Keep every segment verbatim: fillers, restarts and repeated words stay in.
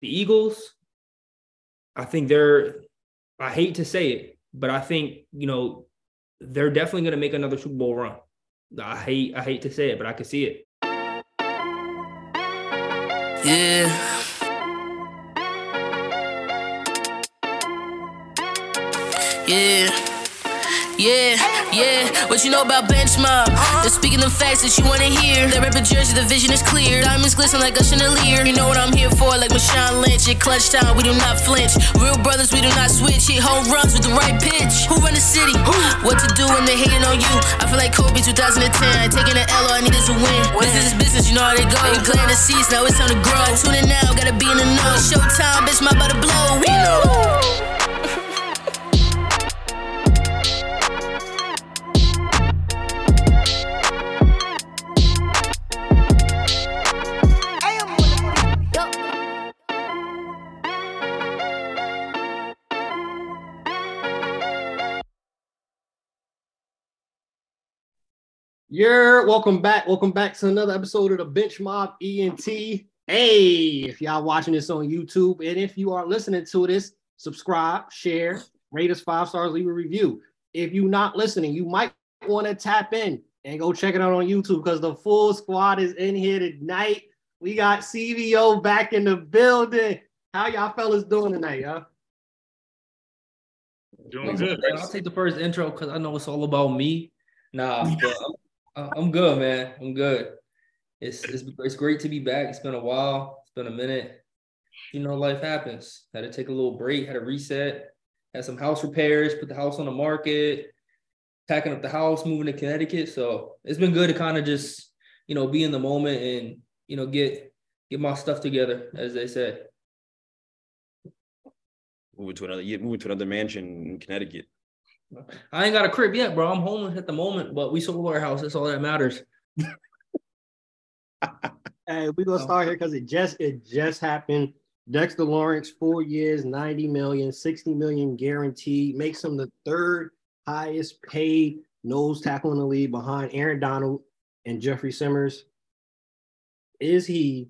the Eagles, I think they're – I hate to say it, but I think, you know, they're definitely going to make another Super Bowl run. I hate I hate to say it, but I can see it. Yeah. Yeah, yeah, yeah. What you know about bench mob? Uh-huh. They're speaking the facts that you wanna hear. That rapper judge, the vision is clear. Diamonds glisten like a chandelier. You know what I'm here for, like Marshawn Lynch. At clutch time, we do not flinch. Real brothers, we do not switch. Hit home runs with the right pitch. Who run the city? Who? What to do when they're hating on you? I feel like Kobe twenty ten. Taking an L, all I need is a win. When? This is business, you know how they go. You planting the seeds, now it's time to grow. Tune in now, gotta be in the know. Showtime, bitch, my about to blow. You know. Yeah, welcome back. Welcome back to another episode of the Bench Mob E N T. Hey, if y'all watching this on YouTube, and if you are listening to this, subscribe, share, rate us five stars, leave a review. If you're not listening, you might want to tap in and go check it out on YouTube because the full squad is in here tonight. We got C V O back in the building. How y'all fellas doing tonight, y'all? Doing good. I'll take the first intro because I know it's all about me. Nah, but I'm good, man. I'm good. It's, it's it's great to be back. It's been a while. It's been a minute. You know, life happens. Had to take a little break. Had to reset. Had some house repairs. Put the house on the market. Packing up the house. Moving to Connecticut. So it's been good to kind of just, you know, be in the moment and, you know, get get my stuff together, as they say. Moving to another moving to another mansion in Connecticut. I ain't got a crib yet, bro. I'm homeless at the moment, but we sold our house. That's all that matters. Hey, we're going to start here because it just it just happened. Dexter Lawrence, four years, ninety million dollars, sixty million dollars guaranteed. Makes him the third highest paid nose tackle in the league behind Aaron Donald and Jeffery Simmons. Is he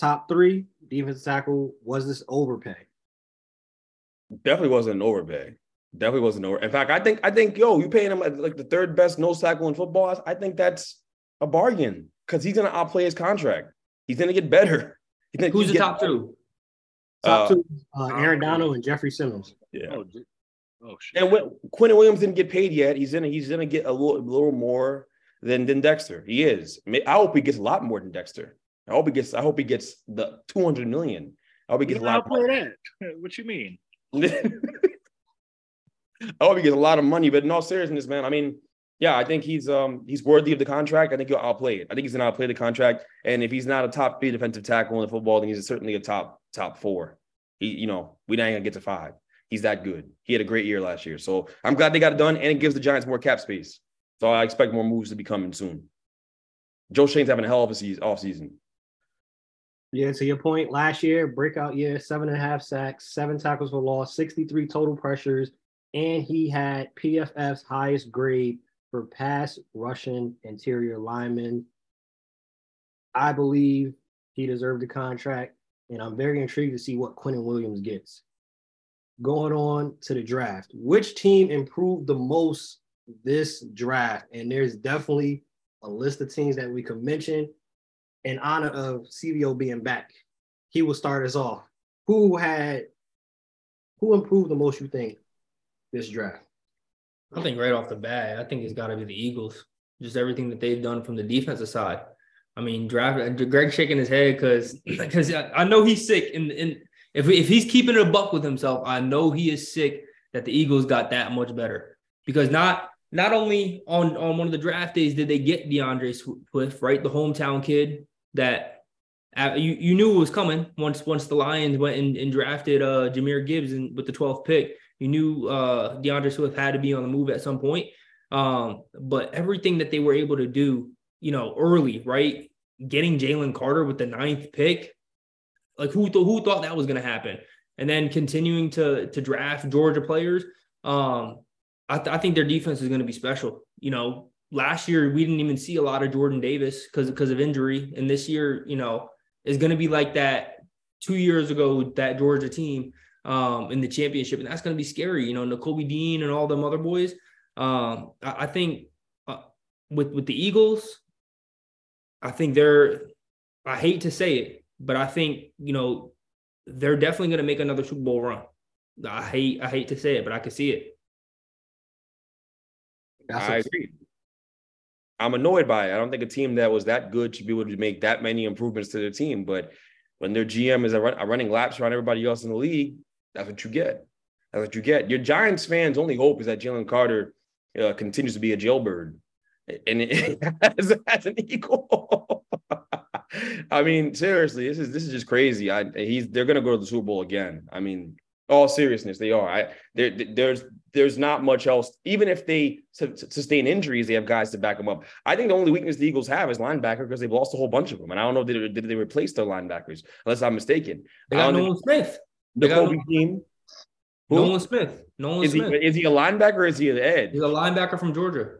top three defensive tackle? Was this overpay? Definitely wasn't an overpay. Definitely wasn't over. In fact, I think I think yo, you paying him like the third best nose tackle in football. I think that's a bargain because he's gonna outplay his contract. He's gonna get better. Gonna, Who's the get, top two? Top uh, two, uh, Aaron Donald and Jeffery Simmons. Yeah. Oh, oh shit. And when, Quentin Williams didn't get paid yet. He's gonna he's gonna get a little a little more than than Dexter. He is. I, mean, I hope he gets a lot more than Dexter. I hope he gets. I hope he gets the two hundred million. I hope he gets a lot. Outplay more. That. What you mean? I hope he gets a lot of money, but in all seriousness, man, I mean, yeah, I think he's um he's worthy of the contract. I think he'll outplay it. I think he's going to outplay the contract, and if he's not a top three defensive tackle in the football, then he's certainly a top top four. He, you know, we're not going to get to five. He's that good. He had a great year last year, so I'm glad they got it done, and it gives the Giants more cap space. So I expect more moves to be coming soon. Joe Shane's having a hell of a season, off season. Yeah, to your point, last year, breakout year, seven and a half sacks, seven tackles for loss, sixty-three total pressures. And he had P F F's highest grade for pass rushing interior linemen. I believe he deserved the contract, and I'm very intrigued to see what Quentin Williams gets. Going on to the draft, which team improved the most this draft? And there's definitely a list of teams that we could mention. In honor of C V O being back, he will start us off. Who had who improved the most, you think? This draft, I think right off the bat, I think it's got to be the Eagles. Just everything that they've done from the defensive side. I mean, draft. Greg shaking his head because because I know he's sick, and and if if he's keeping it a buck with himself, I know he is sick that the Eagles got that much better because not not only on on one of the draft days did they get DeAndre Swift, right, the hometown kid that uh, you you knew it was coming once once the Lions went and, and drafted uh, Jahmyr Gibbs in, with the twelfth pick. You knew uh, DeAndre Swift had to be on the move at some point. Um, but everything that they were able to do, you know, early, right? Getting Jalen Carter with the ninth pick. Like, who, th- who thought that was going to happen? And then continuing to to draft Georgia players. Um, I, th- I think their defense is going to be special. You know, last year we didn't even see a lot of Jordan Davis because of injury. And this year, you know, is going to be like that two years ago with that Georgia team um, in the championship. And that's going to be scary. You know, Nakobe Dean and all them other boys. Um, I, I think uh, with, with the Eagles, I think they're, I hate to say it, but I think, you know, they're definitely going to make another Super Bowl run. I hate, I hate to say it, but I can see it. That's I agree. I'm annoyed by it. I don't think a team that was that good should be able to make that many improvements to their team. But when their G M is a run, a running laps around everybody else in the league, that's what you get. That's what you get. Your Giants fans' only hope is that Jalen Carter uh, continues to be a jailbird. And it, as, as an Eagle. I mean, seriously, this is this is just crazy. I he's they're gonna go to the Super Bowl again. I mean, all seriousness, they are. I there there's there's not much else. Even if they su- sustain injuries, they have guys to back them up. I think the only weakness the Eagles have is linebacker because they've lost a whole bunch of them, and I don't know if they, did they replace their linebackers unless I'm mistaken. They got Nolan Smith. The Kobe team. Nolan Smith. Nolan is Smith. He, is he a linebacker? Or is he an edge? He's a linebacker from Georgia.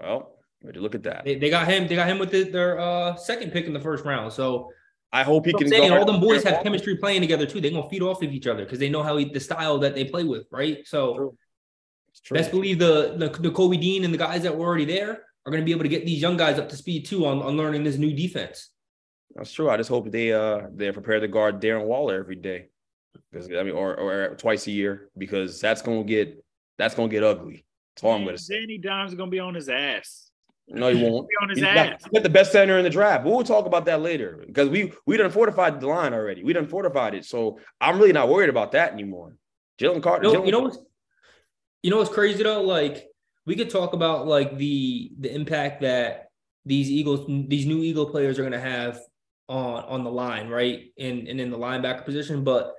Well, look at that. They, they got him. They got him with the, their uh, second pick in the first round. So I hope he can. Saying, go all them boys have chemistry playing together too. They're gonna feed off of each other because they know how he, the style that they play with, right? So true. True. Best believe the, the the Kobe Dean and the guys that were already there are gonna be able to get these young guys up to speed too on, on learning this new defense. That's true. I just hope they uh they prepare to guard Darren Waller every day, because I mean, or or twice a year, because that's gonna get that's gonna get ugly. That's all I'm going to say. Danny Dimes is going to be on his ass. No, he won't. He's be on his He's ass. Got, got the best center in the draft. We'll talk about that later because we we done fortified the line already. We done fortified it, so I'm really not worried about that anymore. Jalen Carter. You know, Jalen you, know what's, you know what's crazy though? Like we could talk about like the the impact that these Eagles, these new Eagle players are going to have on on the line, right, and and in the linebacker position. But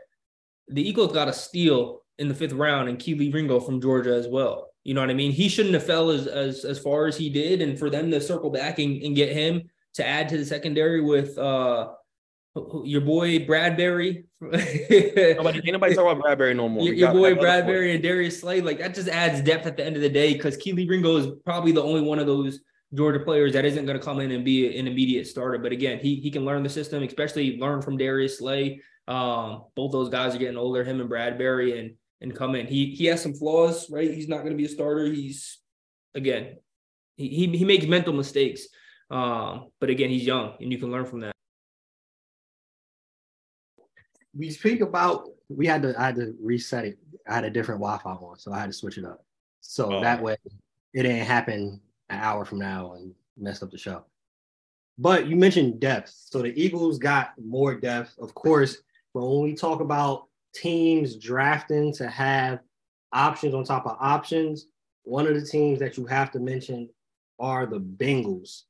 the Eagles got a steal in the fifth round and Kelee Ringo from Georgia as well. You know what I mean? He shouldn't have fell as as as far as he did, and for them to circle back and, and get him to add to the secondary with uh, your boy Bradberry. nobody, ain't nobody talking about Bradberry no more. Your, your boy Bradberry and Darius Slay, like that just adds depth at the end of the day because Kelee Ringo is probably the only one of those Georgia players that isn't going to come in and be an immediate starter. But again, he he can learn the system, especially learn from Darius Slay. Um, both those guys are getting older, him and Bradberry, and. And come in. He he has some flaws, right? He's not going to be a starter. He's again, he he, he makes mental mistakes. Um, but again, he's young, and you can learn from that. We speak about we had to I had to reset it. I had a different Wi-Fi on, so I had to switch it up. So oh. that way, it didn't happen an hour from now and mess up the show. But you mentioned depth, so the Eagles got more depth, of course. But when we talk about teams drafting to have options on top of options, one of the teams that you have to mention are the Bengals.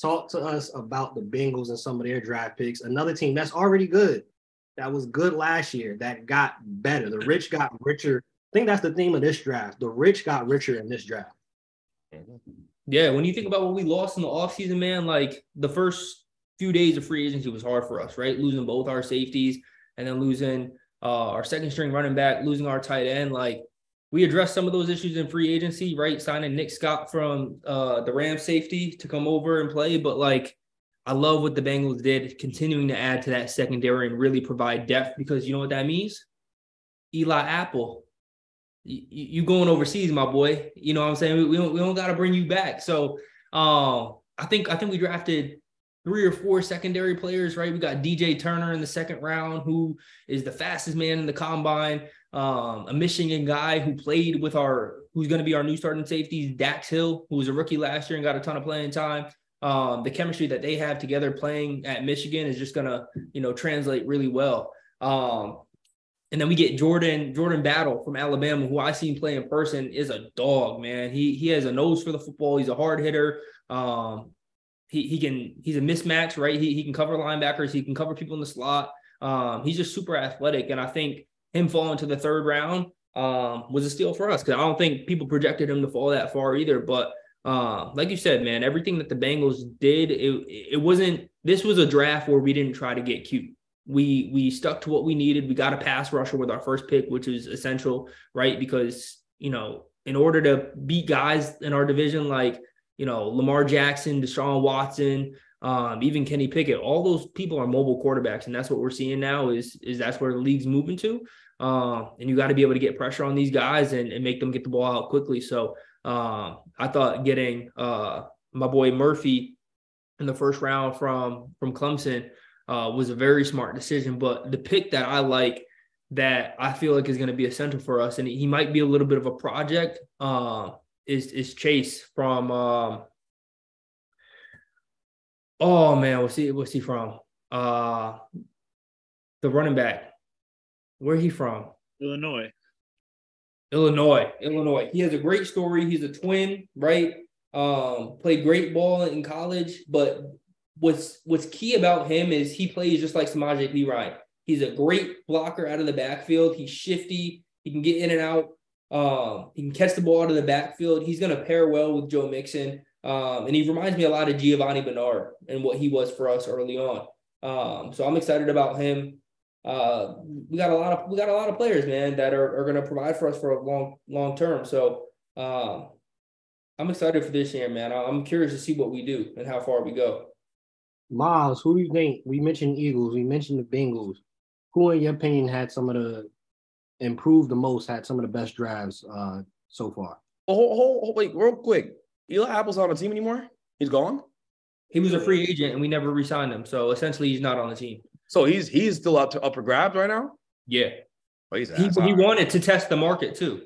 Talk to us about the Bengals and some of their draft picks. Another team that's already good, that was good last year, that got better. The rich got richer. I think that's the theme of this draft. The rich got richer in this draft. Yeah, when you think about what we lost in the offseason, man, like the first few days of free agency was hard for us, right? Losing both our safeties and then losing – Uh, our second string running back, losing our tight end. Like we addressed some of those issues in free agency, right? Signing Nick Scott from uh, the Rams safety to come over and play. But like, I love what the Bengals did, continuing to add to that secondary and really provide depth, because you know what that means? Eli Apple, you, you going overseas, my boy. You know what I'm saying? We, we don't, we don't got to bring you back. So um, I think, I think we drafted three or four secondary players, right? We got D J Turner in the second round, who is the fastest man in the combine, um, a Michigan guy who played with our, who's going to be our new starting safety, Dax Hill, who was a rookie last year and got a ton of playing time. Um, the chemistry that they have together playing at Michigan is just going to, you know, translate really well. Um, and then we get Jordan, Jordan Battle from Alabama, who I seen play in person, is a dog, man. He, he has a nose for the football. He's a hard hitter. Um, He he can he's a mismatch, right? He he can cover linebackers, he can cover people in the slot. Um, he's just super athletic, and I think him falling to the third round um, was a steal for us, because I don't think people projected him to fall that far either. But uh, like you said, man, everything that the Bengals did, it it wasn't. This was a draft where we didn't try to get cute. We we stuck to what we needed. We got a pass rusher with our first pick, which is essential, right? Because you know, in order to beat guys in our division, like, you know, Lamar Jackson, Deshaun Watson, um, even Kenny Pickett, all those people are mobile quarterbacks. And that's what we're seeing now is, is that's where the league's moving to. Um, and you got to be able to get pressure on these guys and, and make them get the ball out quickly. So um, I thought getting uh, my boy Murphy in the first round from, from Clemson uh, was a very smart decision, but the pick that I like that I feel like is going to be essential for us. And he might be a little bit of a project um, is, is Chase from, um, oh man, what's he, what's he from? Uh, the running back. Where he from? Illinois. Illinois. Illinois. He has a great story. He's a twin, right? Um, played great ball in college, but what's what's key about him is he plays just like Samaje Perine. He's a great blocker out of the backfield. He's shifty. He can get in and out. Um, he can catch the ball out of the backfield. He's going to pair well with Joe Mixon. Um, and he reminds me a lot of Giovanni Bernard and what he was for us early on. Um, so I'm excited about him. Uh, we got a lot of, we got a lot of players, man, that are, are going to provide for us for a long, long term. So, um, I'm excited for this year, man. I'm curious to see what we do and how far we go. Miles, who do you think? We mentioned Eagles. We mentioned the Bengals. Who, in your opinion, had some of the improved the most, had some of the best drives uh, so far? Oh, oh, oh, wait, real quick. Eli Apple's not on the team anymore? He's gone? He was a free agent, and we never re-signed him. So, essentially, he's not on the team. So he's he's still up to upper grabs right now? Yeah. Oh, he's he, he wanted to test the market too.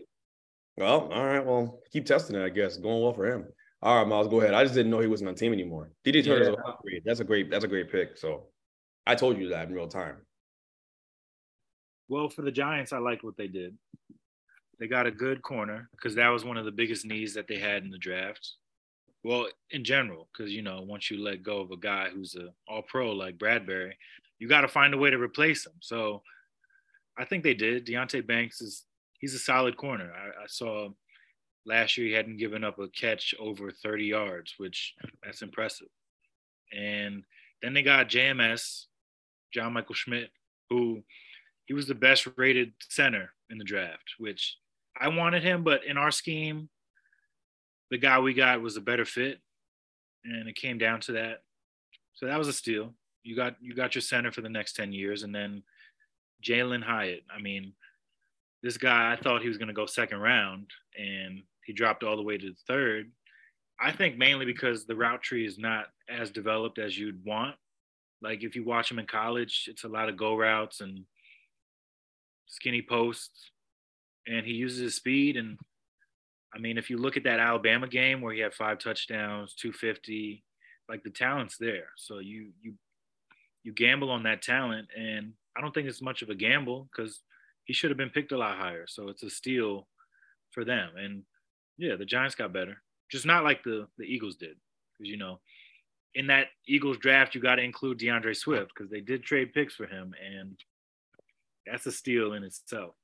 Well, all right. Well, keep testing it, I guess. Going well for him. All right, Miles, go ahead. I just didn't know he wasn't on the team anymore. D J Turner's yeah. a that's a great that's a great pick. So I told you that in real time. Well, for the Giants, I liked what they did. They got a good corner because that was one of the biggest needs that they had in the draft. Well, in general, because you know, once you let go of a guy who's an all-pro like Bradberry, you got to find a way to replace him. So I think they did. Deonte Banks is he's a solid corner. I, I saw last year he hadn't given up a catch over thirty yards, which that's impressive. And then they got J M S, John Michael Schmidt, who he was the best rated center in the draft, which I wanted him, but in our scheme, the guy we got was a better fit. And it came down to that. So that was a steal. You got you got your center for the next ten years, and then Jalen Hyatt. I mean, this guy, I thought he was going to go second round, and he dropped all the way to the third. I think mainly because the route tree is not as developed as you'd want. Like if you watch him in college, it's a lot of go routes and skinny posts, and he uses his speed. And, I mean, if you look at that Alabama game where he had five touchdowns, two fifty, like the talent's there. So you you – You gamble on that talent, and I don't think it's much of a gamble because he should have been picked a lot higher. So it's a steal for them. And, yeah, the Giants got better, just not like the, the Eagles did. Because, you know, in that Eagles draft, you got to include DeAndre Swift because they did trade picks for him, and that's a steal in itself.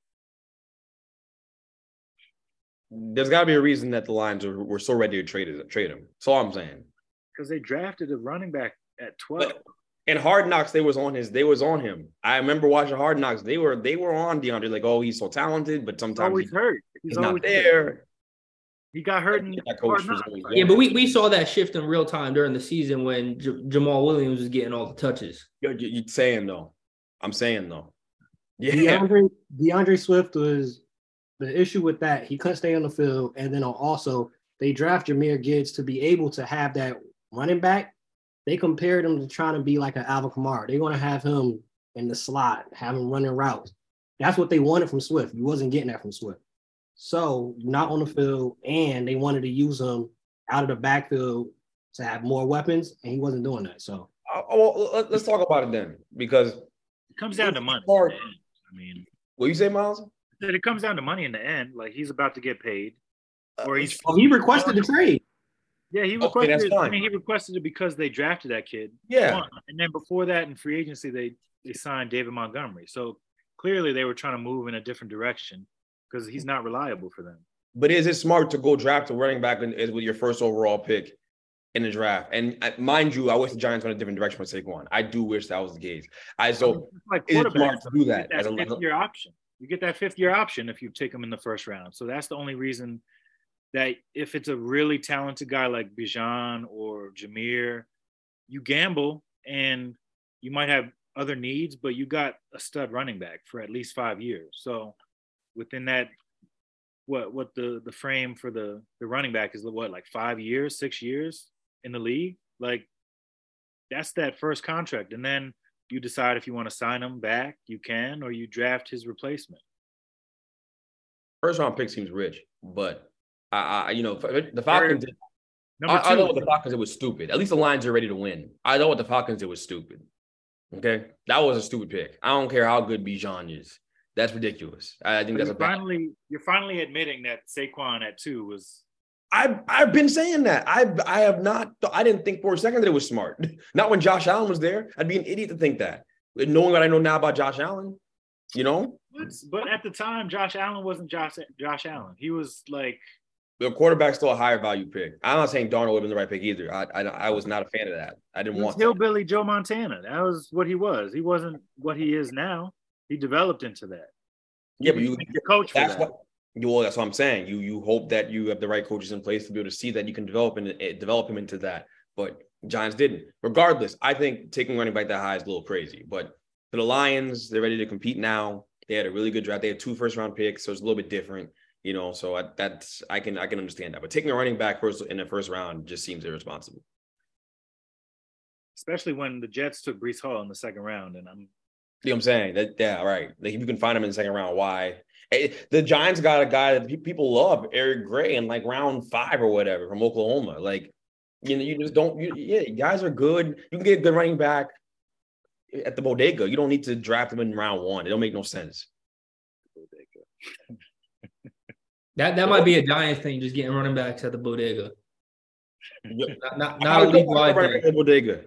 There's got to be a reason that the Lions were, were so ready to trade, trade him. That's all I'm saying. Because they drafted a running back at twelve. But- And Hard Knocks, they was on his, they was on him. I remember watching Hard Knocks. They were, they were on DeAndre. Like, oh, he's so talented, but sometimes he's always he, hurt. He's, he's always not there. Hurt. He got hurt. And that coach was always yeah, but we, we saw that shift in real time during the season when J- Jamal Williams was getting all the touches. You're, you're saying though, I'm saying though, yeah. DeAndre, DeAndre Swift was the issue with that. He couldn't stay on the field, and then also they draft Jahmyr Gibbs to be able to have that running back. They compared him to trying to be like an Alvin Kamara. They're going to have him in the slot, have him running routes. That's what they wanted from Swift. You wasn't getting that from Swift. So not on the field, and they wanted to use him out of the backfield to have more weapons, and he wasn't doing that. So uh, well, let's talk about it then, because it comes down to money. Hard. I mean, what you say, Miles? That it comes down to money in the end. Like he's about to get paid, or he's uh, he requested the trade. Yeah, he requested okay, it. I mean, he requested it because they drafted that kid. Yeah. And then before that, in free agency, they, they signed David Montgomery. So clearly they were trying to move in a different direction because he's not reliable for them. But is it smart to go draft a running back with your first overall pick in the draft? And mind you, I wish the Giants went a different direction with Saquon. I do wish that was the case. I so I mean, like is it smart to do that? You get that fifth year option. You get that fifth year option if you take him in the first round. So that's the only reason. That if it's a really talented guy like Bijan or Jahmyr, you gamble and you might have other needs, but you got a stud running back for at least five years. So within that, what what the, the frame for the, the running back is, what, like five years, six years in the league? Like, that's that first contract. And then you decide if you want to sign him back, you can, or you draft his replacement. First round pick seems rich, but I, I you know, the Falcons, I, I know what the Falcons, it was stupid. At least the Lions are ready to win. I know what the Falcons, it was stupid. Okay. That was a stupid pick. I don't care how good Bijan is. That's ridiculous. I, I think but that's a finally, bad. You're finally admitting that Saquon at two was. I've, I've been saying that. I I have not. I didn't think for a second that it was smart. Not when Josh Allen was there. I'd be an idiot to think that. Knowing what I know now about Josh Allen, you know? But, but at the time, Josh Allen wasn't Josh, Josh Allen. He was like. The quarterback's still a higher value pick. I'm not saying Darnold would have been the right pick either. I I, I was not a fan of that. I didn't want hillbilly that. Joe Montana. That was what he was. He wasn't what he is now. He developed into that. Yeah, but you coach for that. What, You, well, that's what I'm saying. You you hope that you have the right coaches in place to be able to see that you can develop and uh, develop him into that. But Giants didn't. Regardless, I think taking running back that high is a little crazy. But for the Lions, they're ready to compete now. They had a really good draft. They had two first round picks, so it's a little bit different, you know. So I, that's I can I can understand that. But taking a running back first in the first round just seems irresponsible. Especially when the Jets took Breece Hall in the second round, and I'm. You know what I'm saying? That yeah, right. Like if you can find him in the second round, why? The Giants got a guy that people love, Eric Gray, in like round five or whatever from Oklahoma. Like, you know, you just don't. You, yeah, guys are good. You can get a good running back at the bodega. You don't need to draft them in round one. It don't make no sense. That that might be a Giants thing, just getting running backs at the bodega. Not not, not a league wide thing. At the bodega.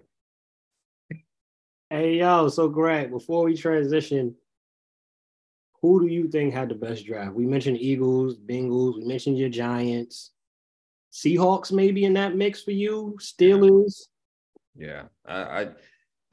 Hey yo, so Greg, before we transition. Who do you think had the best draft? We mentioned Eagles, Bengals. We mentioned your Giants. Seahawks maybe in that mix for you? Steelers? Yeah. I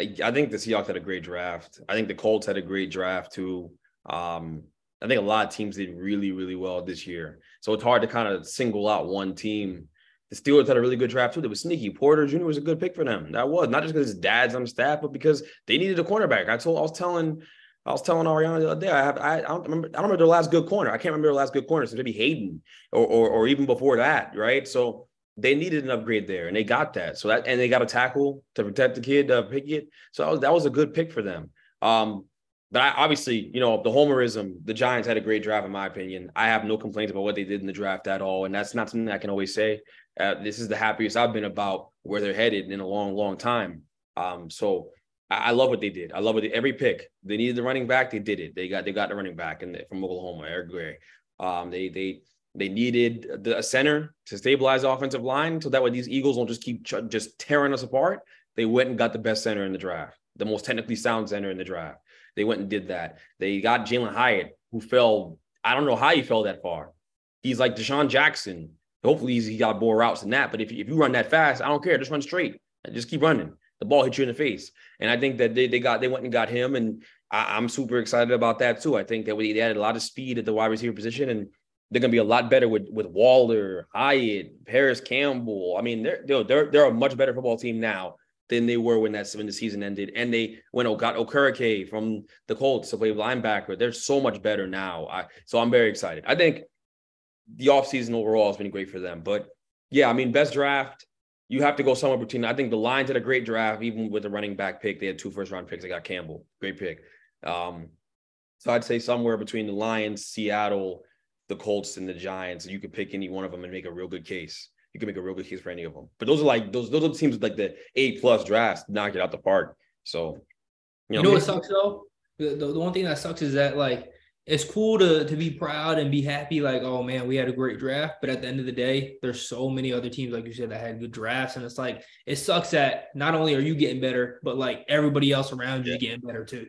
I, I think the Seahawks had a great draft. I think the Colts had a great draft too. Um, I think a lot of teams did really, really well this year. So it's hard to kind of single out one team. The Steelers had a really good draft too. They were sneaky. Porter Junior was a good pick for them. That was. Not just because his dad's on the staff, but because they needed a cornerback. I told I was telling – I was telling Ariana the other day, I have I, I don't remember I don't remember their last good corner. I can't remember their last good corner, so maybe Hayden or, or or even before that, right? So they needed an upgrade there, and they got that. So that and they got a tackle to protect the kid, uh, Pickett. So that was, that was a good pick for them. Um, but I, obviously, you know, the homerism, the Giants had a great draft in my opinion. I have no complaints about what they did in the draft at all, and that's not something that I can always say. Uh, this is the happiest I've been about where they're headed in a long, long time. Um, so. I love what they did. I love what they, every pick they needed the running back. They did it. They got they got the running back in the, from Oklahoma, Eric Gray. Um, they they they needed the a center to stabilize the offensive line, so that way these Eagles don't just keep ch- just tearing us apart. They went and got the best center in the draft, the most technically sound center in the draft. They went and did that. They got Jalen Hyatt, who fell. I don't know how he fell that far. He's like Deshaun Jackson. Hopefully he's, he got more routes than that. But if if you run that fast, I don't care. Just run straight. Just keep running. The ball hit you in the face. And I think that they they got they went and got him. And I, I'm super excited about that too. I think that we they added a lot of speed at the wide receiver position, and they're gonna be a lot better with, with Waller, Hyatt, Paris Campbell. I mean, they're they're they're a much better football team now than they were when that's when the season ended. And they went oh got Okereke from the Colts to play linebacker. They're so much better now. I so I'm very excited. I think the offseason overall has been great for them. But yeah, I mean, best draft. You have to go somewhere between. I think the Lions had a great draft, even with the running back pick. They had two first round picks. They got Campbell, great pick. Um, so I'd say somewhere between the Lions, Seattle, the Colts, and the Giants. You could pick any one of them and make a real good case. You can make a real good case for any of them. But those are like those those are the teams with like the A plus drafts knocked it out the park. So you know, you know what sucks though? The, the the one thing that sucks is that like it's cool to to be proud and be happy, like, oh, man, we had a great draft. But at the end of the day, there's so many other teams, like you said, that had good drafts. And it's like it sucks that not only are you getting better, but, like, everybody else around you is getting better too.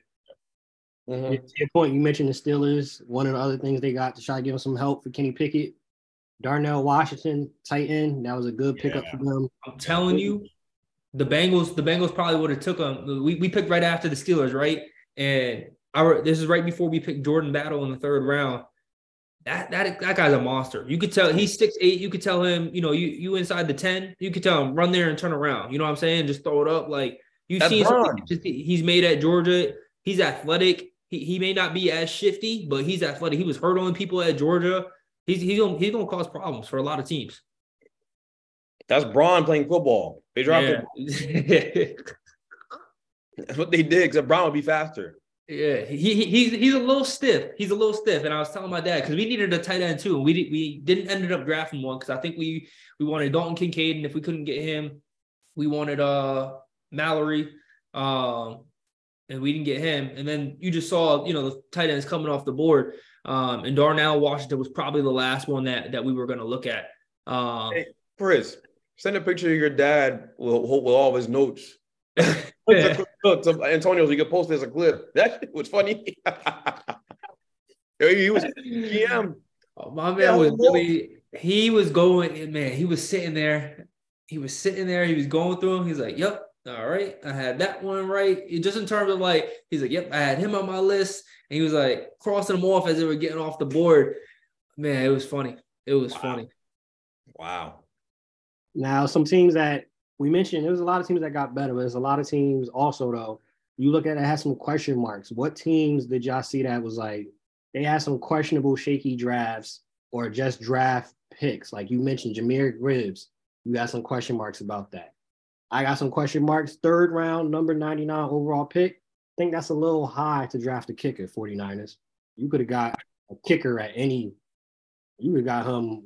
Mm-hmm. To your point, you mentioned the Steelers. One of the other things they got to try to give them some help for Kenny Pickett. Darnell Washington, tight end. That was a good pickup yeah. for them. I'm telling you, the Bengals, the Bengals probably would have took them. We, we picked right after the Steelers, right? And – I, this is right before we picked Jordan Battle in the third round. That that that guy's a monster. You could tell he's six eight. You could tell him, you know, you you inside the ten. You could tell him run there and turn around. You know what I'm saying? Just throw it up. Like you've That's seen, just, he's made at Georgia. He's athletic. He he may not be as shifty, but he's athletic. He was hurdling people at Georgia. He's he's gonna he's gonna cause problems for a lot of teams. That's Braun playing football. They dropped him. Yeah. That's what they did. Because Braun would be faster. Yeah, he, he he's he's a little stiff. He's a little stiff, and I was telling my dad because we needed a tight end too, and we did, we didn't ended up drafting one because I think we we wanted Dalton Kincaid, and if we couldn't get him, we wanted uh Mallory, um, and we didn't get him. And then you just saw, you know, the tight ends coming off the board, um, and Darnell Washington was probably the last one that that we were going to look at. Um, hey, Chris, send a picture of your dad with, with all of his notes. Yeah. Antonio's, you could post it as a clip. That shit was funny. He was G M. Oh, my man yeah, was really. He was going, man. He was sitting there. He was sitting there. He was going through him. He's like, "Yep, all right, I had that one right." It just in terms of like, he's like, "Yep, I had him on my list," and he was like crossing them off as they were getting off the board. Man, it was funny. It was wow. funny. Wow. Now some teams that. We mentioned there was a lot of teams that got better, but there's a lot of teams also, though, you look at it, it has some question marks. What teams did y'all see that was like, they had some questionable shaky drafts or just draft picks? Like you mentioned, Jahmyr Gibbs, you got some question marks about that. I got some question marks. Third round, number ninety-nine overall pick. I think that's a little high to draft a kicker, 49ers. You could have got a kicker at any, you would have got him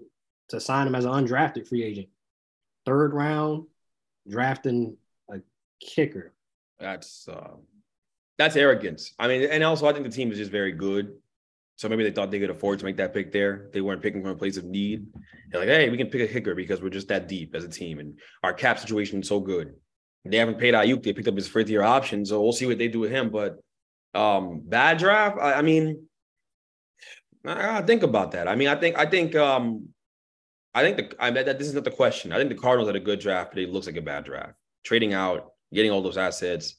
to sign him as an undrafted free agent. Third round. Drafting a kicker. That's uh, that's arrogance. I mean, and also I think the team is just very good. So maybe they thought they could afford to make that pick there. They weren't picking from a place of need. They're like, hey, we can pick a kicker because we're just that deep as a team. And our cap situation is so good. They haven't paid Ayuk. They picked up his fifth year option. So we'll see what they do with him. But um, bad draft, I, I mean, I gotta think about that. I mean, I think, I think, um, I think the, I, that this is not the question. I think the Cardinals had a good draft, but it looks like a bad draft. Trading out, getting all those assets,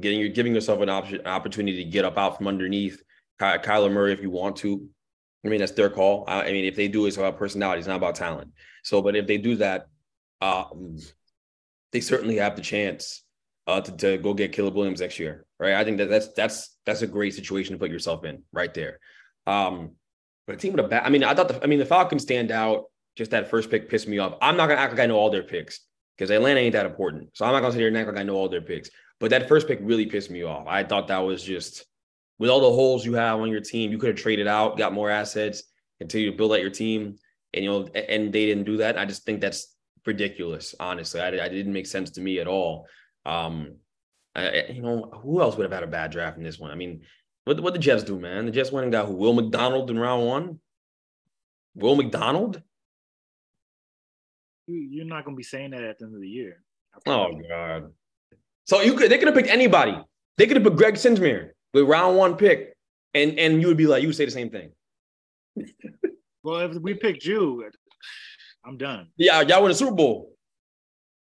getting your giving yourself an option, an opportunity to get up out from underneath Ky- Kyler Murray if you want to. I mean, that's their call. I, I mean, if they do, it's about personality. It's not about talent. So, but if they do that, um, they certainly have the chance uh, to, to go get Caleb Williams next year, right? I think that that's that's that's a great situation to put yourself in right there. Um, but a team with a bad. I mean, I thought. The, I mean, the Falcons stand out. Just that first pick pissed me off. I'm not going to act like I know all their picks because Atlanta ain't that important. So I'm not going to sit here and act like I know all their picks. But that first pick really pissed me off. I thought that was just, with all the holes you have on your team, you could have traded out, got more assets, continue to build out your team. And, you know, and they didn't do that. I just think that's ridiculous, honestly. I, I didn't make sense to me at all. Um, I, you know, who else would have had a bad draft in this one? I mean, what what the Jets do, man? The Jets went and got who? Will McDonald in round one? Will McDonald? You're not going to be saying that at the end of the year. Oh, God. So you could they could have picked anybody. They could have picked Greg Sinsmere with round one pick, and, and you would be like, you would say the same thing. Well, if we picked you, I'm done. Yeah, y'all win the Super Bowl.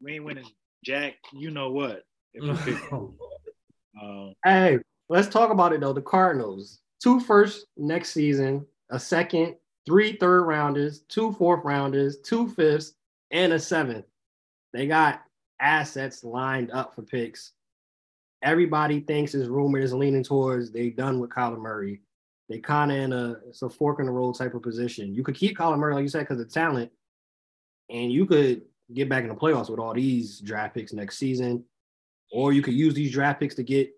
We ain't winning Jack, you know what. If we pick you. Um, hey, let's talk about it, though. The Cardinals, two first next season, a second, three third-rounders, two fourth-rounders, two fifths, and a seventh. They got assets lined up for picks. Everybody thinks is rumored is leaning towards they done with Kyler Murray. They kind of in a it's a fork in the road type of position. You could keep Kyler Murray, like you said, because of talent, and you could get back in the playoffs with all these draft picks next season, or you could use these draft picks to get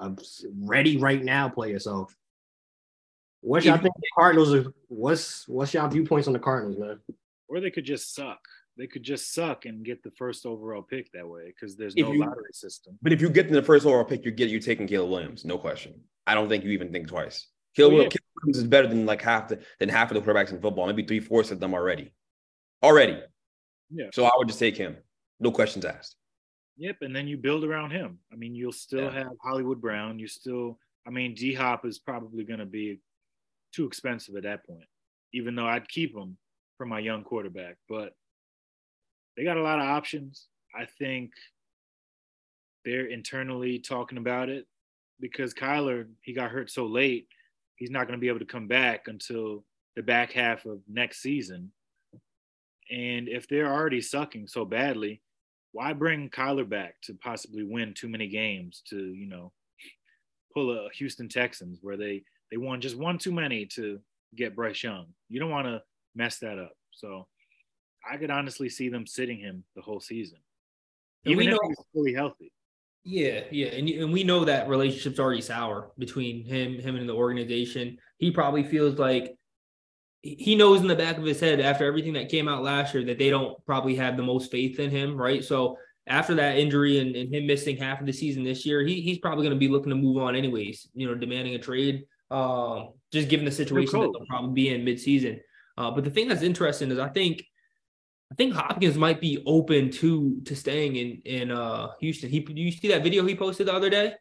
a ready right now player. So, what y'all think the Cardinals are? What's what's y'all viewpoints on the Cardinals, man? Or they could just suck. They could just suck and get the first overall pick that way because there's no you, lottery system. But if you get the first overall pick, you get you're taking Caleb Williams, no question. I don't think you even think twice. Caleb oh, yeah. Williams is better than like half the than half of the quarterbacks in football, maybe three fourths of them already. Already, yeah. So I would just take him, no questions asked. Yep, and then you build around him. I mean, you'll still yeah. have Hollywood Brown. You still, I mean, D Hop is probably going to be too expensive at that point, even though I'd keep him. For my young quarterback, but they got a lot of options. I think they're internally talking about it because Kyler, he got hurt so late, he's not going to be able to come back until the back half of next season. And if they're already sucking so badly, why bring Kyler back to possibly win too many games to, you know, pull a Houston Texans where they, they won just one too many to get Bryce Young? You don't want to mess that up. So I could honestly see them sitting him the whole season. Even we know, if he's fully healthy. Yeah, yeah. And, and we know that relationship's already sour between him, him and the organization. He probably feels like he knows in the back of his head after everything that came out last year that they don't probably have the most faith in him, right? So after that injury and, and him missing half of the season this year, he, he's probably going to be looking to move on anyways, you know, demanding a trade, um, just given the situation that they'll probably be in midseason. Uh, but the thing that's interesting is I think I think Hopkins might be open to to staying in, in uh, Houston. He, you see that video he posted the other day?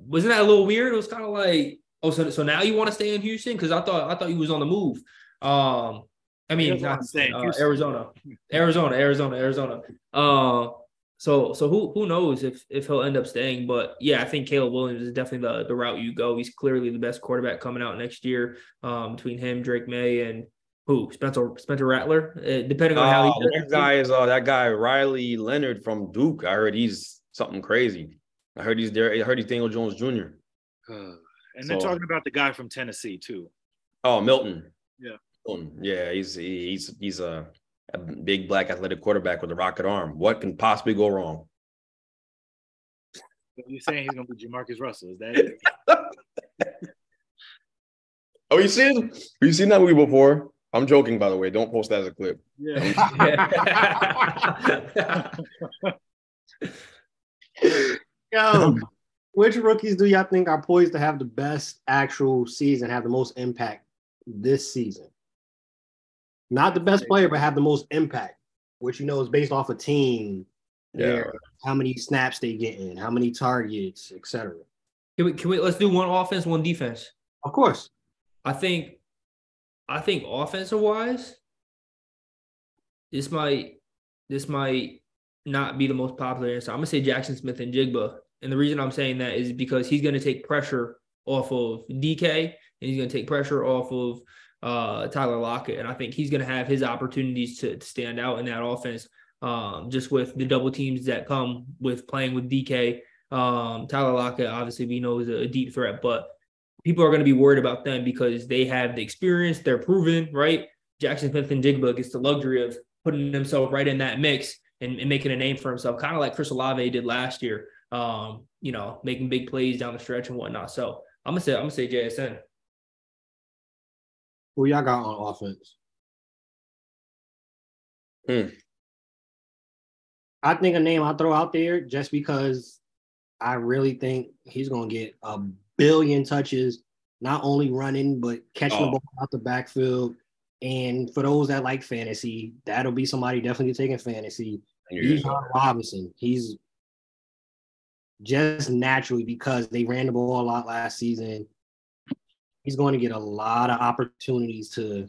Wasn't that a little weird? It was kind of like, oh, so so now you want to stay in Houston? Because I thought I thought he was on the move. Um, I mean, not, uh, Arizona, Arizona, Arizona, Arizona. Uh, so so who who knows if if he'll end up staying? But yeah, I think Caleb Williams is definitely the, the route you go. He's clearly the best quarterback coming out next year, um, between him, Drake May, and who Spencer Spencer Rattler. Uh, depending on how oh, he that guy is, uh, that guy Riley Leonard from Duke. I heard he's something crazy. I heard he's there. I heard he's Daniel Jones Junior Uh, And so, they're talking about the guy from Tennessee too. Oh, Milton. Yeah. Milton. Yeah, he's he's he's a, a big black athletic quarterback with a rocket arm. What can possibly go wrong? So you're saying he's going to be Jamarcus Russell? Is that it? Oh, you seen? You seen that movie before? I'm joking, by the way. Don't post that as a clip. Yeah. Yo. Which rookies do y'all think are poised to have the best actual season, have the most impact this season? Not the best player, but have the most impact, which you know is based off a team. Yeah. How many snaps they get in, how many targets, et cetera. Can we, can we let's do one offense, one defense? Of course. I think I think offensive wise, this might this might not be the most popular. So I'm gonna say Jaxon Smith-Njigba. And the reason I'm saying that is because he's going to take pressure off of D K and he's going to take pressure off of uh, Tyler Lockett. And I think he's going to have his opportunities to, to stand out in that offense, um, just with the double teams that come with playing with D K. Um, Tyler Lockett, obviously, we know is a deep threat, but people are going to be worried about them because they have the experience. They're proven, right? Jaxon Smith-Njigba gets the luxury of putting himself right in that mix and, and making a name for himself, kind of like Chris Olave did last year. Um, you know, making big plays down the stretch and whatnot. So I'm gonna say, I'm gonna say J S N. Who y'all got on offense? Hmm. I think a name I'll throw out there just because I really think he's gonna get a billion touches, not only running but catching oh. the ball out the backfield. And for those that like fantasy, that'll be somebody definitely taking fantasy. Bijan Robinson, he's just naturally, because they ran the ball a lot last season, he's going to get a lot of opportunities to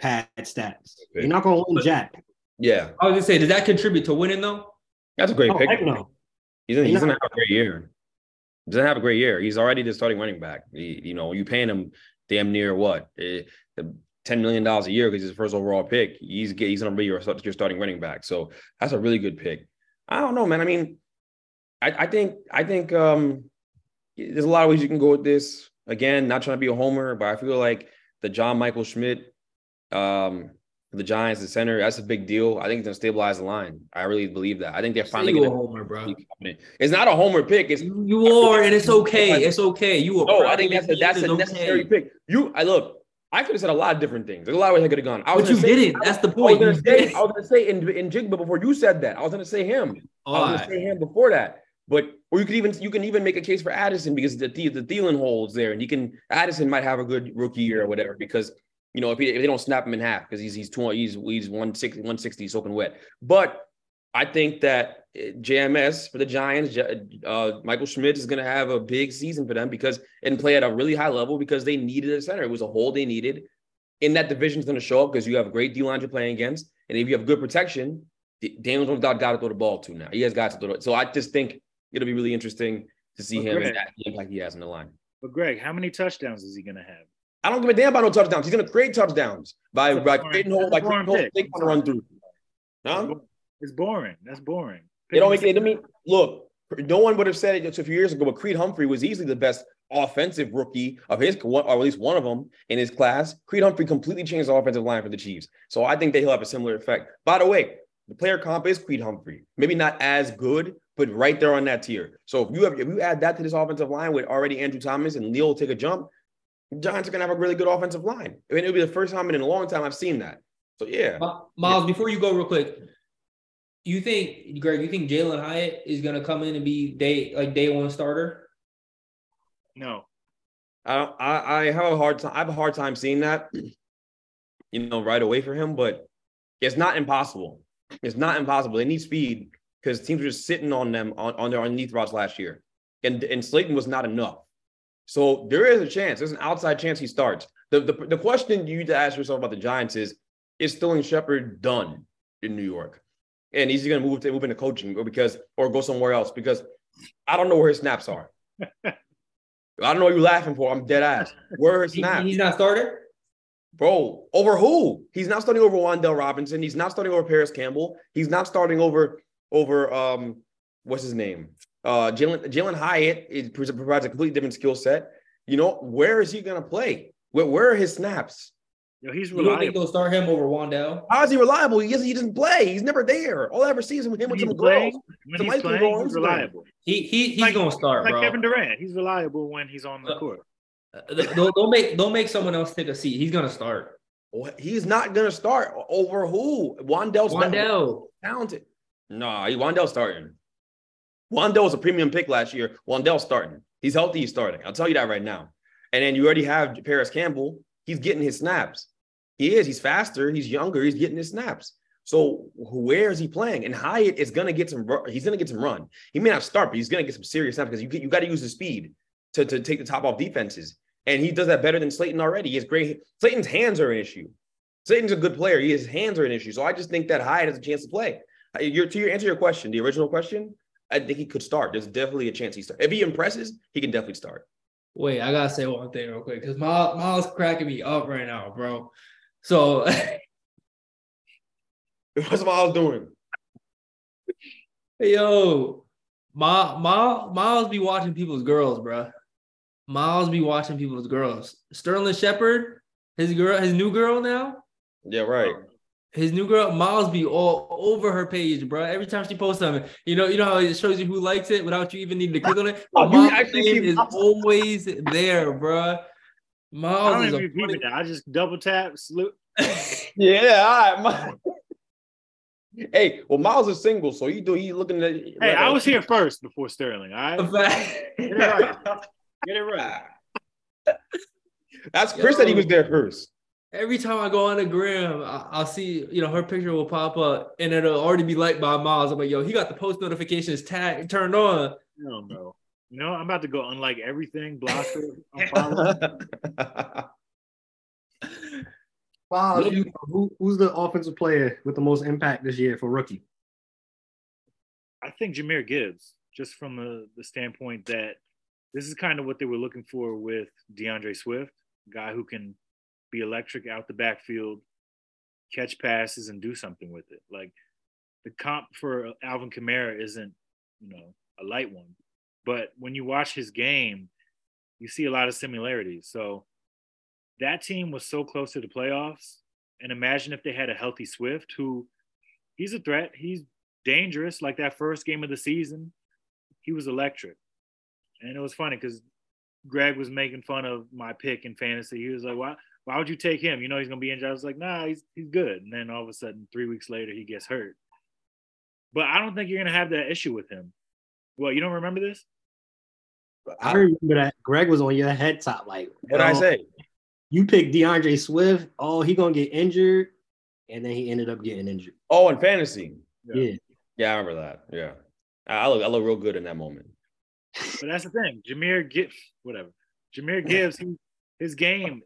pad stats. Okay. You're not going to win Jack. Yeah. I was going to say, does that contribute to winning, though? That's a great oh, pick. Heck no. He's going to have a great year. He doesn't have a great year. He's already the starting running back. He, you know, you paying him damn near what? ten million dollars a year because he's his first overall pick. He's, he's going to be your, your starting running back. So that's a really good pick. I don't know, man. I mean, I, I think I think um, there's a lot of ways you can go with this. Again, not trying to be a homer, but I feel like the John Michael Schmidt, um, the Giants, the center, that's a big deal. I think it's gonna stabilize the line. I really believe that. I think they're finally gonna. Homer, bro. It's not a homer pick. It's you, you are, and it's okay. It's okay. You are. No, I think that's a, that's a necessary okay. pick. You, I look. I could have said a lot of different things. There's a lot of ways I could have gone. I was but you say, didn't. I, That's the point. I was going to say in in Jigba before you said that. I was going to say him. All I was right. going to say him before that. But or you could even you can even make a case for Addison because the the Thielen holds there, and you can Addison might have a good rookie year or whatever because you know if, he, if they don't snap him in half because he's he's two he's he's one sixty soaking wet. But I think that J M S for the Giants, uh, Michael Schmidt is going to have a big season for them because and play at a really high level because they needed a center. It was a hole they needed. In that division is going to show up because you have a great D line you're playing against, and if you have good protection, Daniel Jones got to throw the ball to now. He has got to throw it. So I just think it'll be really interesting to see but him Greg, and that impact he has in the line. But Greg, how many touchdowns is he going to have? I don't give a damn about no touchdowns. He's going to create touchdowns by by creating whole by creating whole things on the run through. Huh? It's boring. That's boring. They don't make it. I mean, look, no one would have said it just a few years ago, but Creed Humphrey was easily the best offensive rookie of his, or at least one of them in his class. Creed Humphrey completely changed the offensive line for the Chiefs. So I think that he'll have a similar effect. By the way, the player comp is Creed Humphrey. Maybe not as good, but right there on that tier. So if you have, if you add that to this offensive line with already Andrew Thomas and Neal take a jump, the Giants are going to have a really good offensive line. I mean, it'll be the first time in a long time I've seen that. So, yeah. Miles, yeah. Before you go real quick, you think, Greg, you think Jalen Hyatt is going to come in and be day like day one starter? No. I, I, I have a hard time. I have a hard time seeing that, you know, right away for him, but it's not impossible. It's not impossible. They need speed because teams were just sitting on them on, on their underneath routes last year. And, and Slayton was not enough. So there is a chance. There's an outside chance he starts. The, the, the question you need to ask yourself about the Giants is, is Sterling Shepard done in New York? And he's going to move to move into coaching or because or go somewhere else because I don't know where his snaps are. I don't know what you're laughing for. I'm dead ass. Where are his snaps? He's not starter? Bro, over who? He's not starting over Wan'Dale Robinson. He's not starting over Paris Campbell. He's not starting over, over um, what's his name? Uh, Jalen Jalen Hyatt is, provides a completely different skill set. You know, where is he going to play? Where, where are his snaps? Yo, he's reliable. You don't think they'll start him over Wan'Dale? How is he reliable? He doesn't, he doesn't play. He's never there. All I ever see is him with when some playing, girls. When some he's playing, he's reliable. He, he, he's like, going to start, like bro. Like Kevin Durant. He's reliable when he's on the uh, court. Don't, don't make don't make someone else take a seat. He's gonna start. What? He's not gonna start over who? Wan'Dale's Wan'Dale talented. Nah, Wan'Dale's starting. Wan'Dale was a premium pick last year. Wan'Dale's starting. He's healthy. He's starting. I'll tell you that right now. And then you already have Paris Campbell. He's getting his snaps. He is. He's faster. He's younger. He's getting his snaps. So where is he playing? And Hyatt is gonna get some. He's gonna get some run. He may not start, but he's gonna get some serious snaps because you you got to use his speed to to take the top off defenses. And he does that better than Slayton already. He has great. Slayton's hands are an issue. Slayton's a good player. He, his hands are an issue. So I just think that Hyatt has a chance to play. Your, to your, answer your question, the original question, I think he could start. There's definitely a chance he starts. If he impresses, he can definitely start. Wait, I got to say one thing real quick because Miles, Miles cracking me up right now, bro. So. What's Miles doing? Yo, Miles, Miles, Miles be watching people's girls, bro. Miles be watching people's girls. Sterling Shepard, his girl, his new girl now. Yeah, right. His new girl, Miles be all over her page, bro. Every time she posts something, you know, you know how it shows you who likes it without you even needing to click on it. Oh, Miles' actually name is always there, bro. Miles I don't is a funny... that. I just double tap, salute. Yeah, all right. Hey, well, Miles is single, so you do. He looking at. Hey, right, I was here first before Sterling. All right. right. Get it right. That's Chris said he was there first. Every time I go on the gram, I, I'll see, you know, her picture will pop up and it'll already be liked by Miles. I'm like, yo, he got the post notifications tag turned on. No, bro. You know, I'm about to go unlike everything, block her. Wow, you, who, who's the offensive player with the most impact this year for rookie? I think Jahmyr Gibbs, just from the, the standpoint that this is kind of what they were looking for with DeAndre Swift, a guy who can be electric out the backfield, catch passes, and do something with it. Like, the comp for Alvin Kamara isn't, you know, a light one. But when you watch his game, you see a lot of similarities. So that team was so close to the playoffs. And imagine if they had a healthy Swift, who he's a threat. He's dangerous. Like that first game of the season, he was electric. And it was funny because Greg was making fun of my pick in fantasy. He was like, why why would you take him? You know he's going to be injured. I was like, nah, he's he's good. And then all of a sudden, three weeks later, he gets hurt. But I don't think you're going to have that issue with him. Well, you don't remember this? I remember that. Greg was on your head top. Like, what did I say? You picked DeAndre Swift. Oh, he's going to get injured. And then he ended up getting injured. Oh, in fantasy. Yeah. Yeah, yeah I remember that. Yeah. I look, I look real good in that moment. But that's the thing, Jahmyr Gibbs, whatever. Jahmyr Gibbs, he, his game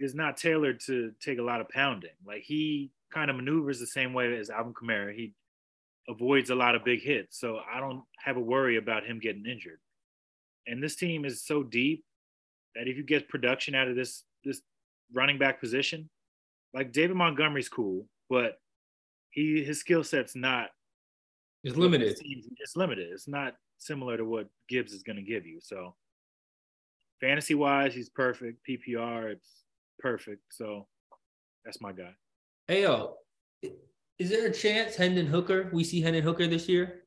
is not tailored to take a lot of pounding. Like, he kind of maneuvers the same way as Alvin Kamara. He avoids a lot of big hits, so I don't have a worry about him getting injured. And this team is so deep that if you get production out of this this running back position. Like David Montgomery's cool, but he his skill set's not. It's limited. It's limited. It's not similar to what Gibbs is going to give you. So fantasy wise, he's perfect. P P R, it's perfect. So that's my guy. Hey, yo, is there a chance Hendon Hooker? We see Hendon Hooker this year?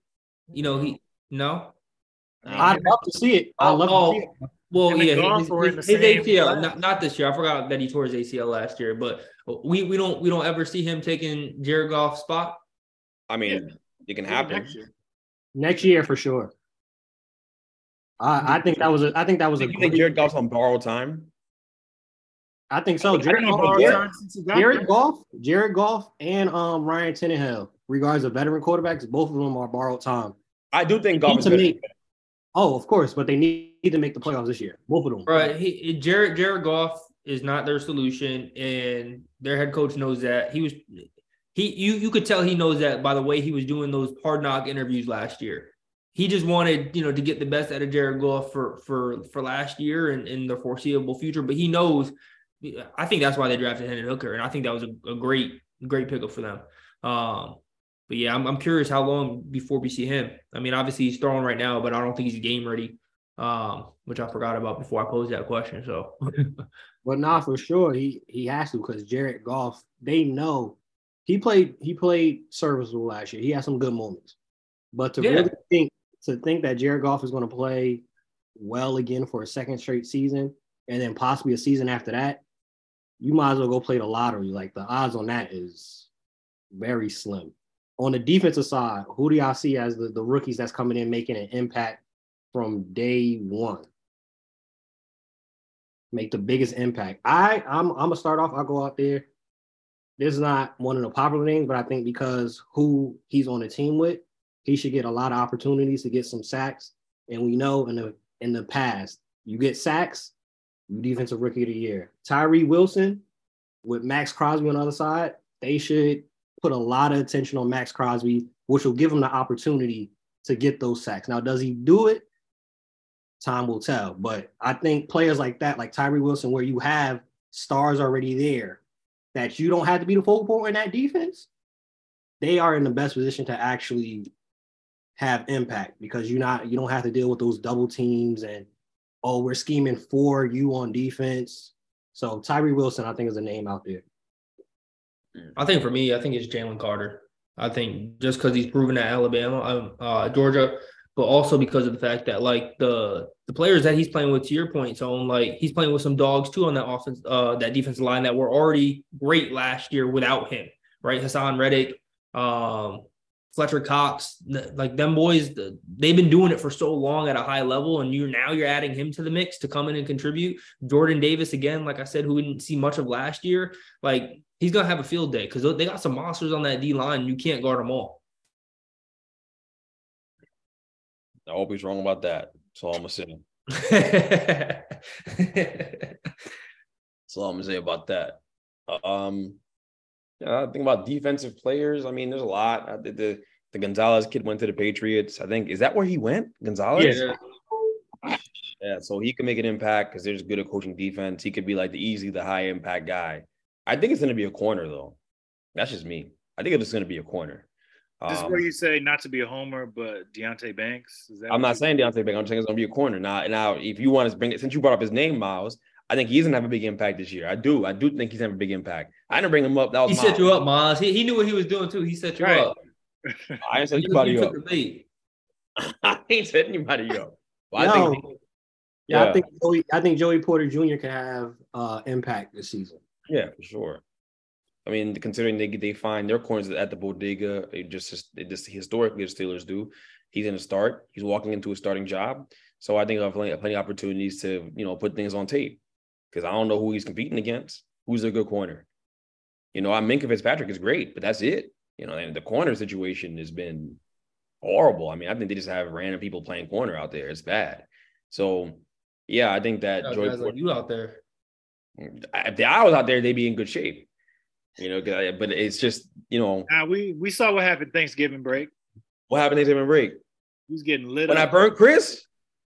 You know he no. I'd love to see it. I love oh, to see it. Well, and yeah, his, his, his A C L, not, not this year. I forgot that he tore his A C L last year, but we, we don't we don't ever see him taking Jared Goff's spot. I mean, yeah. It can happen next year. Next year for sure. I, I think that was a. I think that was a. You think Jared Goff's on borrowed time? I think so. I think Jared, Goff, Jared, Jared Goff, Jared Goff, and um Ryan Tannehill, regards of veteran quarterbacks, both of them are borrowed time. I do think Goff is good. Oh, of course, but they need to make the playoffs this year. Both of them. Right. He, Jared Jared Goff is not their solution, and their head coach knows that. He was he you you could tell he knows that by the way he was doing those hard knock interviews last year. He just wanted, you know, to get the best out of Jared Goff for for for last year and in the foreseeable future. But he knows. I think that's why they drafted Hendon Hooker, and I think that was a, a great great pickup for them. Um, But, yeah, I'm I'm curious how long before we see him. I mean, obviously he's throwing right now, but I don't think he's game ready, um, which I forgot about before I posed that question. So, But, nah, for sure, he he has to because Jared Goff, they know. He played he played serviceable last year. He had some good moments. But to yeah. really think to think that Jared Goff is going to play well again for a second straight season and then possibly a season after that, you might as well go play the lottery. Like, the odds on that is very slim. On the defensive side, who do y'all see as the, the rookies that's coming in making an impact from day one? Make the biggest impact. I, I'm I'm going to start off. I'll go out there. This is not one of the popular things, but I think because who he's on the team with, he should get a lot of opportunities to get some sacks. And we know in the, in the past, you get sacks, you defensive rookie of the year. Tyree Wilson with Max Crosby on the other side, they should – put a lot of attention on Max Crosby, which will give him the opportunity to get those sacks. Now, does he do it? Time will tell. But I think players like that, like Tyree Wilson, where you have stars already there, that you don't have to be the focal point in that defense, they are in the best position to actually have impact because you're not, you don't have to deal with those double teams and, oh, we're scheming for you on defense. So Tyree Wilson, I think, is a name out there. I think for me, I think it's Jalen Carter. I think just because he's proven at Alabama, uh, Georgia, but also because of the fact that, like, the the players that he's playing with, to your point, so like he's playing with some dogs too on that offense, uh, that defensive line that were already great last year without him, right? Hassan Reddick, um, Fletcher Cox, the, like them boys, the, they've been doing it for so long at a high level, and you're now you're adding him to the mix to come in and contribute. Jordan Davis again, like I said, who we didn't see much of last year, like. He's going to have a field day because they got some monsters on that D-line. And you can't guard them all. I hope he's wrong about that. That's all I'm going to say. That's all I'm going to say about that. Um, yeah, I think about defensive players. I mean, there's a lot. I, the, the Gonzalez kid went to the Patriots. I think – is that where he went? Gonzalez? Yeah. Yeah, so he can make an impact because there's good at coaching defense. He could be like the easy, the high-impact guy. I think it's going to be a corner, though. That's just me. I think it's going to be a corner. Um, this is where you say not to be a homer, but Deonte Banks? Is that I'm not saying Deonte Banks. I'm saying it's going to be a corner. Now, now, if you want to bring it, since you brought up his name, Miles, I think he's going to have a big impact this year. I do. I do think he's going to have a big impact. I didn't bring him up. That was He Miles. Set you up, Miles. He, he knew what he was doing, too. He set you right. up. I didn't set anybody up. I ain't set anybody up. Well, no. I think, yeah, yeah, I think Joey, I think Joey Porter Junior can have uh, impact this season. Yeah, for sure. I mean, considering they they find their corners at the bodega, it just it just historically the Steelers do. He's going to start. He's walking into a starting job. So I think I've plenty, plenty of opportunities to, you know, put things on tape because I don't know who he's competing against. Who's a good corner? You know, I Minkah Fitzpatrick is great, but that's it. You know, and the corner situation has been horrible. I mean, I think they just have random people playing corner out there. It's bad. So, yeah, I think that yeah, Joy guys Porter, like you out there. If I was out there, they'd be in good shape, you know. But it's just, you know. Nah, we we saw what happened Thanksgiving break. What happened Thanksgiving break? He was getting lit when up. When I burned Chris?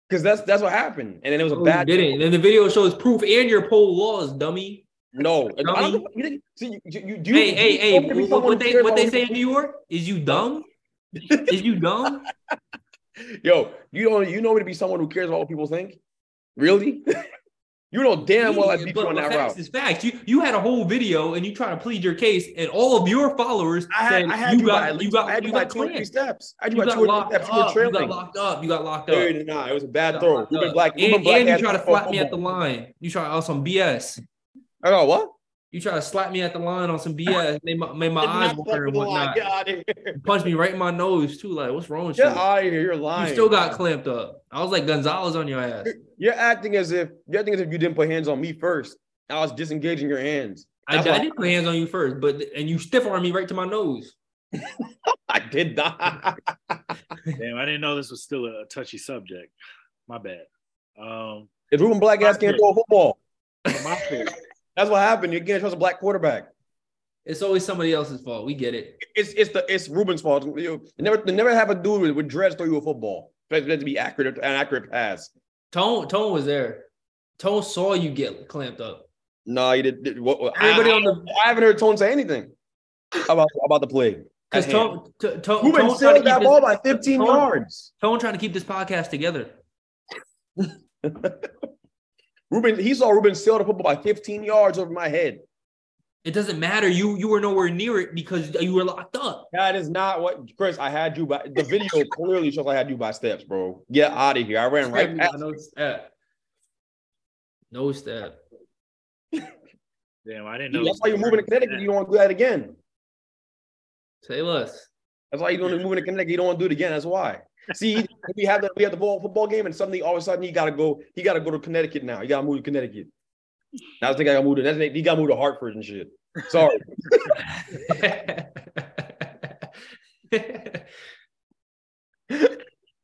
Because that's that's what happened. And then it was a oh, bad didn't. And then the video shows proof and your poll laws, dummy. No. Dummy. I don't, you didn't, so you, you, you, hey, you, hey, you hey. What, what they, what they say in New York is you dumb? Is you dumb? Yo, you don't you know me to be someone who cares about what people think? Really? You know damn well I beat you on that route. Facts is facts. You you had a whole video and you try to plead your case, and all of your followers I said, had, I had you got you got you got two steps. I had you got two steps. You were trailing. You got locked up. You got locked up. Nah, it was a bad throw. We've been black. And, and you try to slap me at the line. You try on some B S. I got what? You try to slap me at the line on some B S. Made my, made my eyes water and whatnot. Get out of here. You punched me right in my nose, too. Like, what's wrong with you? Get out of here. You're lying. You still got clamped up. I was like Gonzalez on your ass. You're, you're acting as if you're acting as if you didn't put hands on me first. I was disengaging your hands. I, I did put hands on you first, but and you stiff-armed me right to my nose. I did not. Damn, I didn't know this was still a touchy subject. My bad. Um, if Ruben Black ass can't throw a football. My favorite. That's what happened. You can't trust a black quarterback. It's always somebody else's fault. We get it. It's it's the it's Ruben's fault. You never they never have a dude with, with dreads throw you a football. That's to be accurate an accurate pass. Tone Tone was there. Tone saw you get clamped up. No, he didn't. Did, what, Everybody I, on the I haven't heard Tone say anything about about the play. Because Tone Tone, Tone, Tone sailed that ball by fifteen Tone, yards. Tone trying to keep this podcast together. Ruben, he saw Ruben sail the football by fifteen yards over my head. It doesn't matter. You you were nowhere near it because you were locked up. That is not what, Chris, I had you by, the video clearly shows I had you by steps, bro. Get out of here. I ran right past. No step. No step. Damn, I didn't know. That's why you're moving to Connecticut. You don't want to do that again. Say less. That's why you're going to move to Connecticut. You don't want to do it again. That's why. See, we had the we had the ball football game, and suddenly all of a sudden he gotta go. He gotta go to Connecticut now. He gotta move to Connecticut. Now I think I gotta move to. That's, he gotta move to Hartford and shit. Sorry.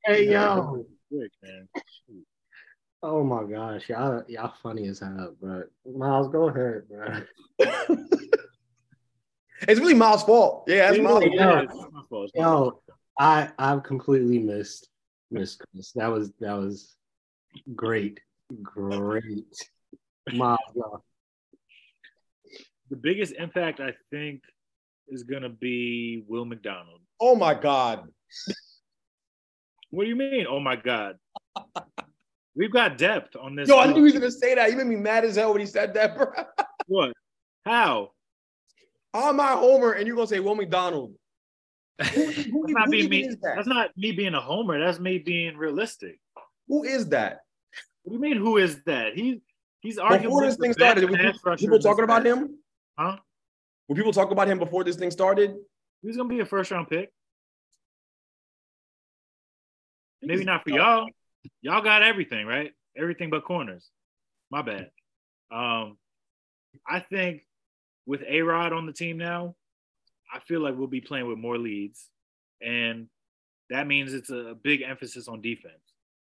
Hey yo. Oh my gosh, y'all y'all funny as hell, bro. Miles, go ahead, bro. It's really Miles' fault. Yeah, that's Miles' yeah, fault. Yo. I I've completely missed missed Chris. That was that was great, great. My God. The biggest impact I think is gonna be Will McDonald. Oh my God! What do you mean? Oh my God! We've got depth on this. Yo, I knew he was gonna say that. You made me mad as hell when he said that, bro. What? How? I'm my homer, and you're gonna say Will McDonald. Who, who, that's, not who me, that? that's not me being a homer. That's me being realistic. Who is that? What do you mean? Who is that? He he's arguing. Before this thing started, were people, people talking about bad. him? Huh? Were people talking about him before this thing started? He's gonna be a first round pick. Maybe he's not for y'all. Y'all got everything right. Everything but corners. My bad. Um, I think with A-Rod on the team now, I feel like we'll be playing with more leads, and that means it's a big emphasis on defense,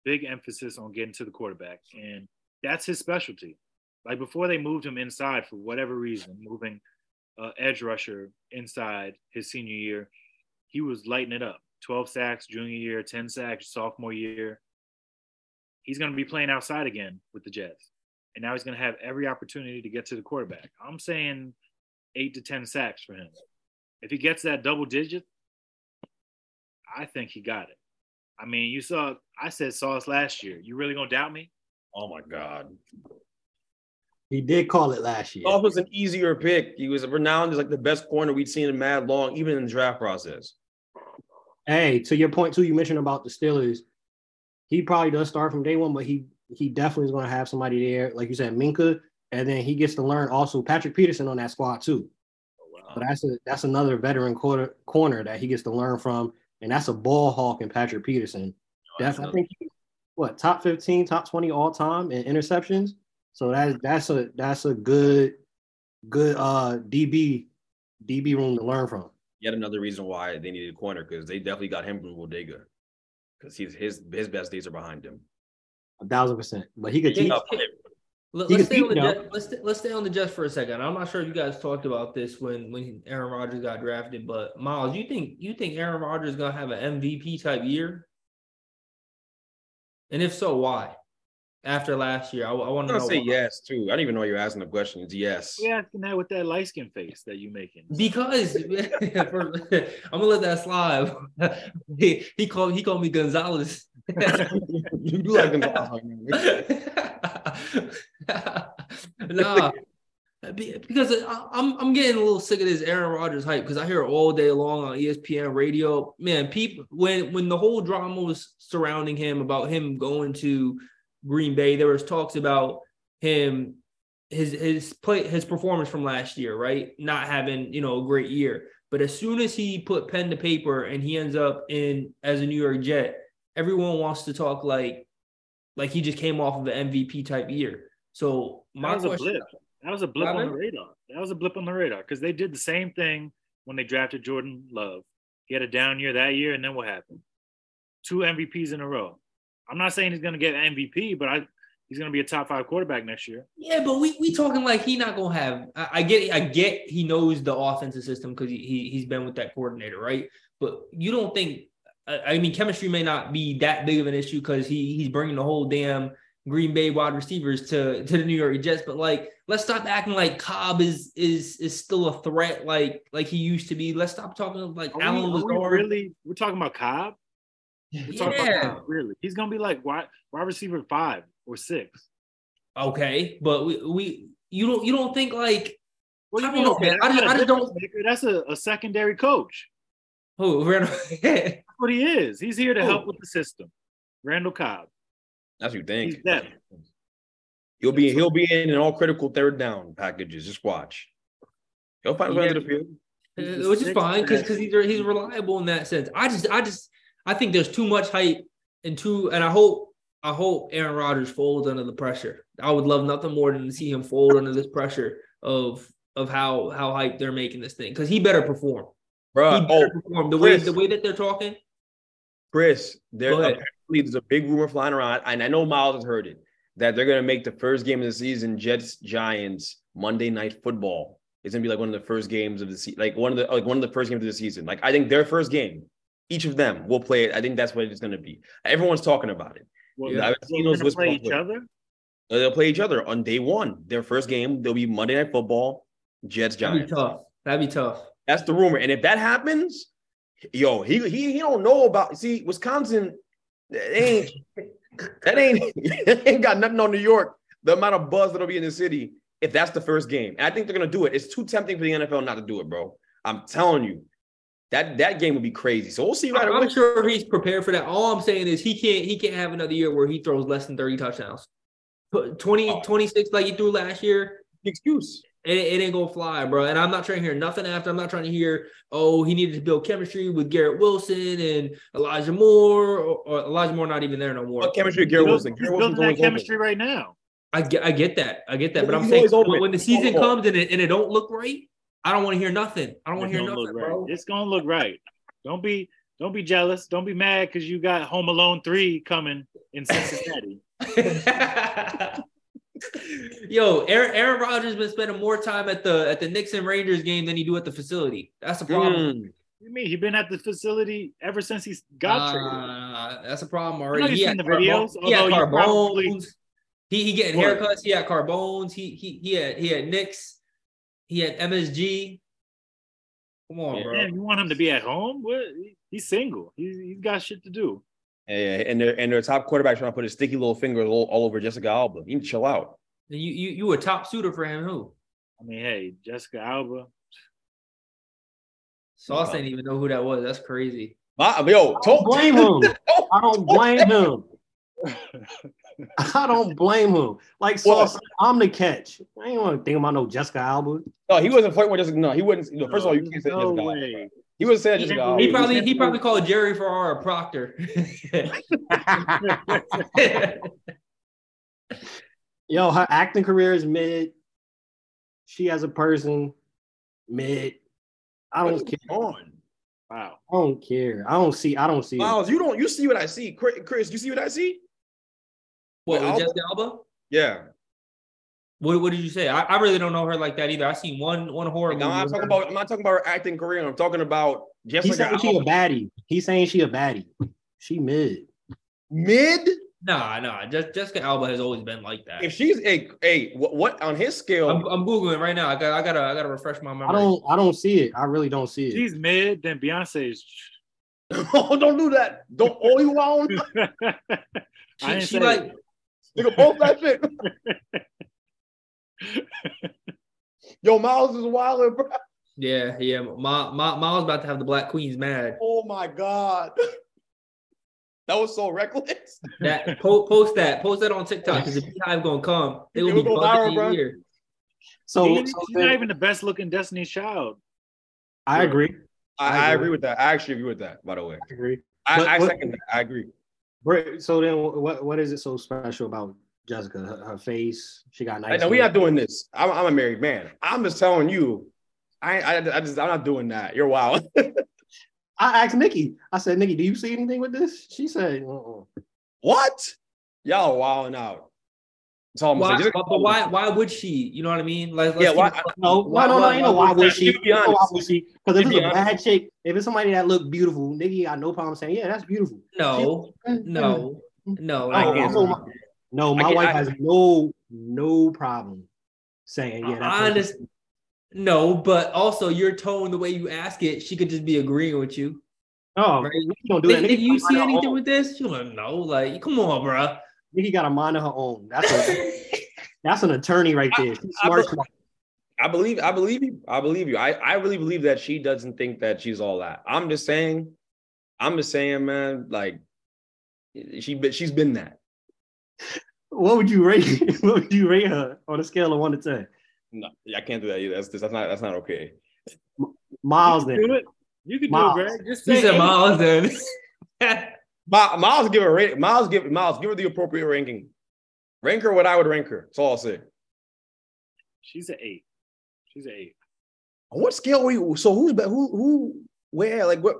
big emphasis on getting to the quarterback, and that's his specialty. Like before they moved him inside for whatever reason, moving uh, edge rusher inside his senior year, he was lighting it up. twelve sacks junior year, ten sacks sophomore year. He's going to be playing outside again with the Jets, and now he's going to have every opportunity to get to the quarterback. I'm saying eight to ten sacks for him. If he gets that double digit, I think he got it. I mean, you saw – I said Sauce last year. You really going to doubt me? Oh, my God. He did call it last year. Sauce was an easier pick. He was renowned as, like, the best corner we'd seen in mad long, even in the draft process. Hey, to your point, too, you mentioned about the Steelers. He probably does start from day one, but he, he definitely is going to have somebody there. Like you said, Minka, and then he gets to learn also Patrick Peterson on that squad, too. But that's a, that's another veteran quarter, corner that he gets to learn from, and that's a ball hawk in Patrick Peterson. No, that's I, I think he, what top fifteen, top twenty all time in interceptions. So that's that's a that's a good good uh, D B D B room to learn from. Yet another reason why they needed a corner, because they definitely got him from Wodega, because he's his his best days are behind him. A thousand percent, but he could teach. Let's stay, on the Jets, let's, st- let's stay on the Jets for a second. I'm not sure if you guys talked about this when, when Aaron Rodgers got drafted, but Miles, you think you think Aaron Rodgers is going to have an M V P type year? And if so, why? After last year, I, I want to know. I'm going to say why. Yes, too. I don't even know why you're asking the question. It's yes. You're asking that with that light skin face that you're making. Because for, I'm going to let that slide. he, he, called, he called me Gonzalez. You do like Gonzalez. Nah. Because I'm I'm getting a little sick of this Aaron Rodgers hype, because I hear it all day long on E S P N radio. Man, people, when when the whole drama was surrounding him about him going to Green Bay, there was talks about him his his play his performance from last year, right? Not having, you know, a great year. But as soon as he put pen to paper and he ends up in as a New York Jet, everyone wants to talk like like he just came off of an M V P type year. So my question. That was a blip on the radar. That was a blip on the radar because they did the same thing when they drafted Jordan Love. He had a down year that year, and then what happened? Two M V Ps in a row. I'm not saying he's going to get an M V P, but I he's going to be a top five quarterback next year. Yeah, but we we talking like he not going to have I, – I get I get he knows the offensive system because he, he, he's been with that coordinator, right? But you don't think – I mean, chemistry may not be that big of an issue because he he's bringing the whole damn – Green Bay wide receivers to, to the New York Jets, but like, let's stop acting like Cobb is is is still a threat, like like he used to be. Let's stop talking like are Allen we, was we really. We're talking about Cobb. We're yeah, talking about Cobb, really. He's gonna be like wide wide receiver five or six. Okay, but we, we you don't you don't think like what do you I mean? Don't, okay, man, I, I, I don't. Maker. That's a, a secondary coach. Who Randall? That's what he is. He's here to Who? help with the system. Randall Cobb. That's what you think. He'll be he'll be in, in all critical third down packages. Just watch. He'll find yeah. way to the field, uh, which is fine because because he's he's reliable in that sense. I just I just I think there's too much hype and too and I hope I hope Aaron Rodgers folds under the pressure. I would love nothing more than to see him fold under this pressure of of how how hype they're making this thing because he better perform. Bro, he better oh, perform the Chris, way the way that they're talking. Chris, there. There's a big rumor flying around, and I know Miles has heard it, that they're going to make the first game of the season, Jets-Giants, Monday Night Football. It's going to be like one of the first games of the season, like one of the like one of the first games of the season. Like I think their first game, each of them will play it. I think that's what it's going to be. Everyone's talking about it. Well, yeah. I've seen those play each play. other? They'll play each other on day one. Their first game, they'll be Monday Night Football, Jets-Giants. That'd be tough. That'd be tough. That's the rumor. And if that happens, yo, he he, he don't know about – see, Wisconsin – That ain't that ain't that ain't got nothing on New York. The amount of buzz that'll be in the city if that's the first game, and I think they're gonna do it. It's too tempting for the N F L not to do it, bro. I'm telling you, that that game would be crazy. So we'll see. Right I'm away. sure he's prepared for that. All I'm saying is he can't he can't have another year where he throws less than thirty touchdowns. twenty, twenty-six like he threw last year. Excuse. It, it ain't gonna fly, bro. And I'm not trying to hear nothing after. I'm not trying to hear, oh, he needed to build chemistry with Garrett Wilson and Elijah Moore, or, or Elijah Moore not even there no more. What chemistry with Garrett Wilson? Garrett Wilson's going chemistry right now. I get, I get that, I get that. But I'm saying when the season comes and it and it don't look right, I don't want to hear nothing. I don't want to hear nothing, bro. It's gonna look right. Don't be don't be jealous. Don't be mad because you got Home Alone three coming in Cincinnati. Yo, Aaron, Aaron Rodgers been spending more time at the at the Knicks and Rangers game than he do at the facility. That's the problem. Mm. What do you mean? He's been at the facility ever since he got traded. Uh, that's a problem already. I know you've seen the videos. He had Carbones. Probably... He he getting what? haircuts. He had Carbones. He he he had he had Knicks. He had M S G. Come on, yeah, bro. Man, you want him to be at home? What? He's single. He's he's got shit to do. Yeah, and their and their top quarterback trying to put his sticky little fingers all, all over Jessica Alba. You can chill out. You you you a top suitor for him? Who? I mean, hey, Jessica Alba. Sauce no. didn't even know who that was. That's crazy. My, yo, I don't blame him. I don't blame him. I don't blame him. Like Sauce, well, I'm the catch. I ain't want to think about no Jessica Alba. No, he wasn't flirting with Jessica. No, he wouldn't. No, first of all, you can't say no Jessica Alba. Way. He was saying he, oh, he probably he probably called Jerry Ferrara a proctor. Yo, her acting career is mid. She as a person, mid. I don't care. On? Wow. I don't care. I don't see. I don't see. Miles, it. you don't. You see what I see, Chris? You see what I see? What? Like Jessica Alba? Yeah. What, what did you say? I, I really don't know her like that either. I seen one one horror. Like, I'm not talking about. I'm not talking about her acting career. I'm talking about Jessica. He's saying she a baddie. He's saying she a baddie. She mid. Mid? Nah, nah. Just, Jessica Alba has always been like that. If she's a a what, what on his scale? I'm, I'm googling right now. I got, I gotta, I gotta refresh my memory. I don't, I don't see it. I really don't see it. She's mid. Then Beyonce's. Oh, don't do that. Don't all you want. She, I she like. They can both that shit. Yo, Miles is wilding, bro. Yeah, yeah. My, my, Miles about to have the Black Queens mad. Oh my God. That was so reckless. That po- post that, post that on TikTok because the Beehive gonna come. They will be gone this year. So she's so not even the best looking Destiny's Child. I agree. I, I agree with that. I actually agree with that. By the way, I agree. I, but, I second what, that. I agree. So then, what what is it so special about Jessica? Her, her face, she got nice. No, we not doing this. I'm, I'm a married man. I'm just telling you. I, I, I just I'm not doing that. You're wild. I asked Nikki. I said, Nikki, do you see anything with this? She said, uh-uh. What? Y'all wilding out. That's all I'm why, saying. But, but why? Why would she? You know what I mean? Like, yeah. Why? I, no. Why, why, no. Why, no. You know why would she? Be honest. Why would she? Because if it's a bad chick, if it's somebody that looked beautiful, Nikki, I no problem saying, yeah, that's beautiful. No. She, no. No. I can't. No. My, no, my I can't, wife I, has no no problem saying, yeah, that's honestly. No, but also your tone, the way you ask it, she could just be agreeing with you. Oh, right? We don't do that. Did you see anything own. With this? She'll like, no. Like, come on, bro. Nikki got a mind of her own. That's a, that's an attorney right there. She's smart. I, I believe. I believe you. I believe you. I, I really believe that she doesn't think that she's all that. I'm just saying. I'm just saying, man. Like, she she's been that. What would you rate? What would you rate her on a scale of one to ten? No, I can't do that either. That's that's not that's not okay. Miles, you can do it. You can Miles. do it, Greg. Just say you said Miles. Then Miles give her rate. Miles give Miles give her the appropriate ranking. Rank her what I would rank her. That's all I'll say. She's an eight. She's an eight. On what scale were you? So who's who? Who? Where? Like what?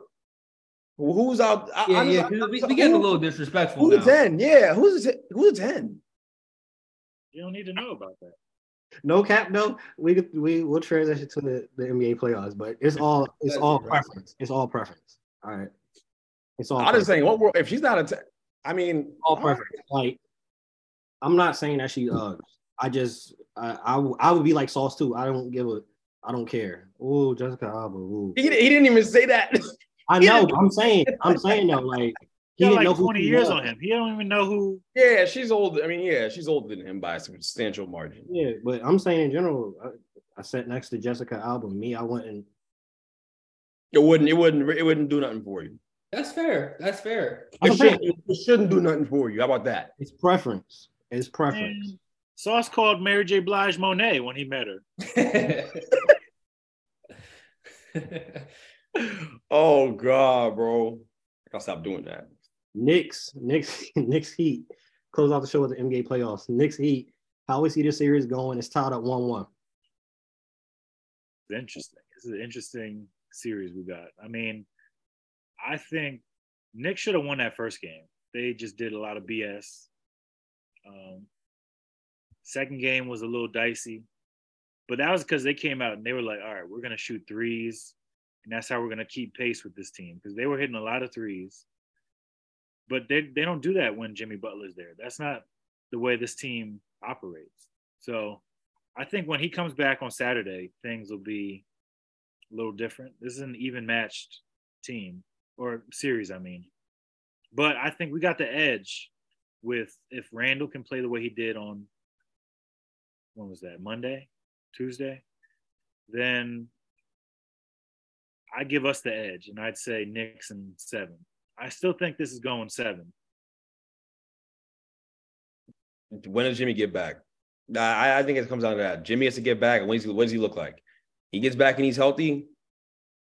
Who's out? I, yeah, I'm, yeah. I'm, I'm, we, we get a little disrespectful. Who's now. a ten? Yeah. Who's a, who's a ten? You don't need to know about that. No cap, no. We we will transition to the, the N B A playoffs, but it's all it's all preference. It's all preference. All right. It's all. I'm preference. Just saying, what world, if she's not a, t- I mean, all preference. Right. Like, I'm not saying that she. Uh, I just I, I I would be like Sauce too. I don't give a. I don't care. Ooh, Jessica Alba. Ooh. He, he didn't even say that. I know. But I'm saying. I'm saying though, like. He got like twenty years on him. He don't even know who. Yeah, she's older. I mean, yeah, she's older than him by a substantial margin. Yeah, but I'm saying in general, I, I sat next to Jessica Alba. Me, I wouldn't. It wouldn't. It wouldn't. It wouldn't do nothing for you. That's fair. That's fair. It, should, it shouldn't do nothing for you. How about that? It's preference. It's preference. And Sauce called Mary J. Blige Monet when he met her. Oh God, bro! I'll stop doing that. Knicks, Knicks, Knicks Heat. Close out the show with the N B A playoffs. Knicks Heat. How we see this series going? It's tied up one one. It's interesting. This is an interesting series we got. I mean, I think Knicks should have won that first game. They just did a lot of B S. Um, second game was a little dicey. But that was because they came out and they were like, all right, we're going to shoot threes. And that's how we're going to keep pace with this team. Because they were hitting a lot of threes. But they, they don't do that when Jimmy Butler's there. That's not the way this team operates. So I think when he comes back on Saturday, things will be a little different. This is an even-matched team, or series, I mean. But I think we got the edge with if Randall can play the way he did on, when was that, Monday, Tuesday? Then I give us the edge, and I'd say Knicks in seven. I still think this is going seven. When does Jimmy get back? I, I think it comes down to that. Jimmy has to get back. What does, he, what does he look like? He gets back and he's healthy.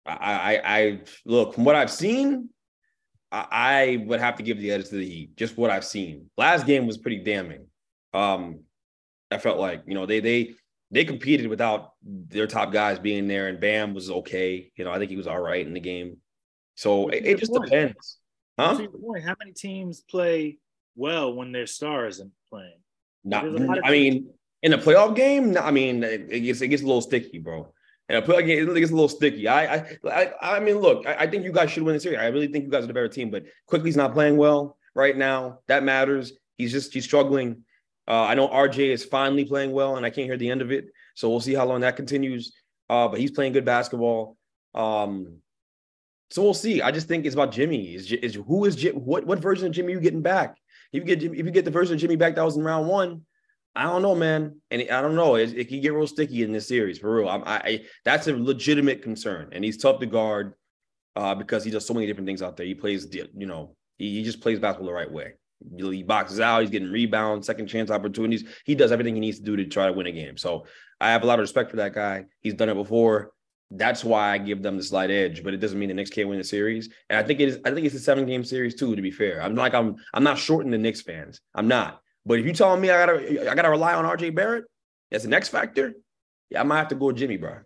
I, I, I look, from what I've seen, I, I would have to give the edge to the Heat. Just what I've seen. Last game was pretty damning. Um, I felt like, you know, they they they competed without their top guys being there, and Bam was okay. You know, I think he was all right in the game. So it, it just point? depends. Huh? How many teams play well when their star isn't playing? Not, I mean, teams. in a playoff game, I mean, it gets it gets a little sticky, bro. In a playoff game, it gets a little sticky. I I I, I mean, look, I, I think you guys should win the series. I really think you guys are the better team, but Quickly's not playing well. right now. That matters. He's just he's struggling. Uh, I know R J is finally playing well, and I can't hear the end of it. So we'll see how long that continues. Uh, but he's playing good basketball. Um, so we'll see. I just think it's about Jimmy. Is is who is what what version of Jimmy are you getting back? If you get if you get the version of Jimmy back that was in round one, I don't know, man. And I don't know. It, it can get real sticky in this series, for real. I, I that's a legitimate concern, and he's tough to guard uh, because he does so many different things out there. He plays, you know, he, he just plays basketball the right way. He boxes out. He's getting rebounds, second chance opportunities. He does everything he needs to do to try to win a game. So I have a lot of respect for that guy. He's done it before. That's why I give them the slight edge, but it doesn't mean the Knicks can't win the series. And I think it is. I think it's a seven-game series too. To be fair, I'm like I'm. I'm not shorting the Knicks fans. I'm not. But if you telling me I gotta I gotta rely on R J Barrett as an X factor, yeah, I might have to go with Jimmy, bro.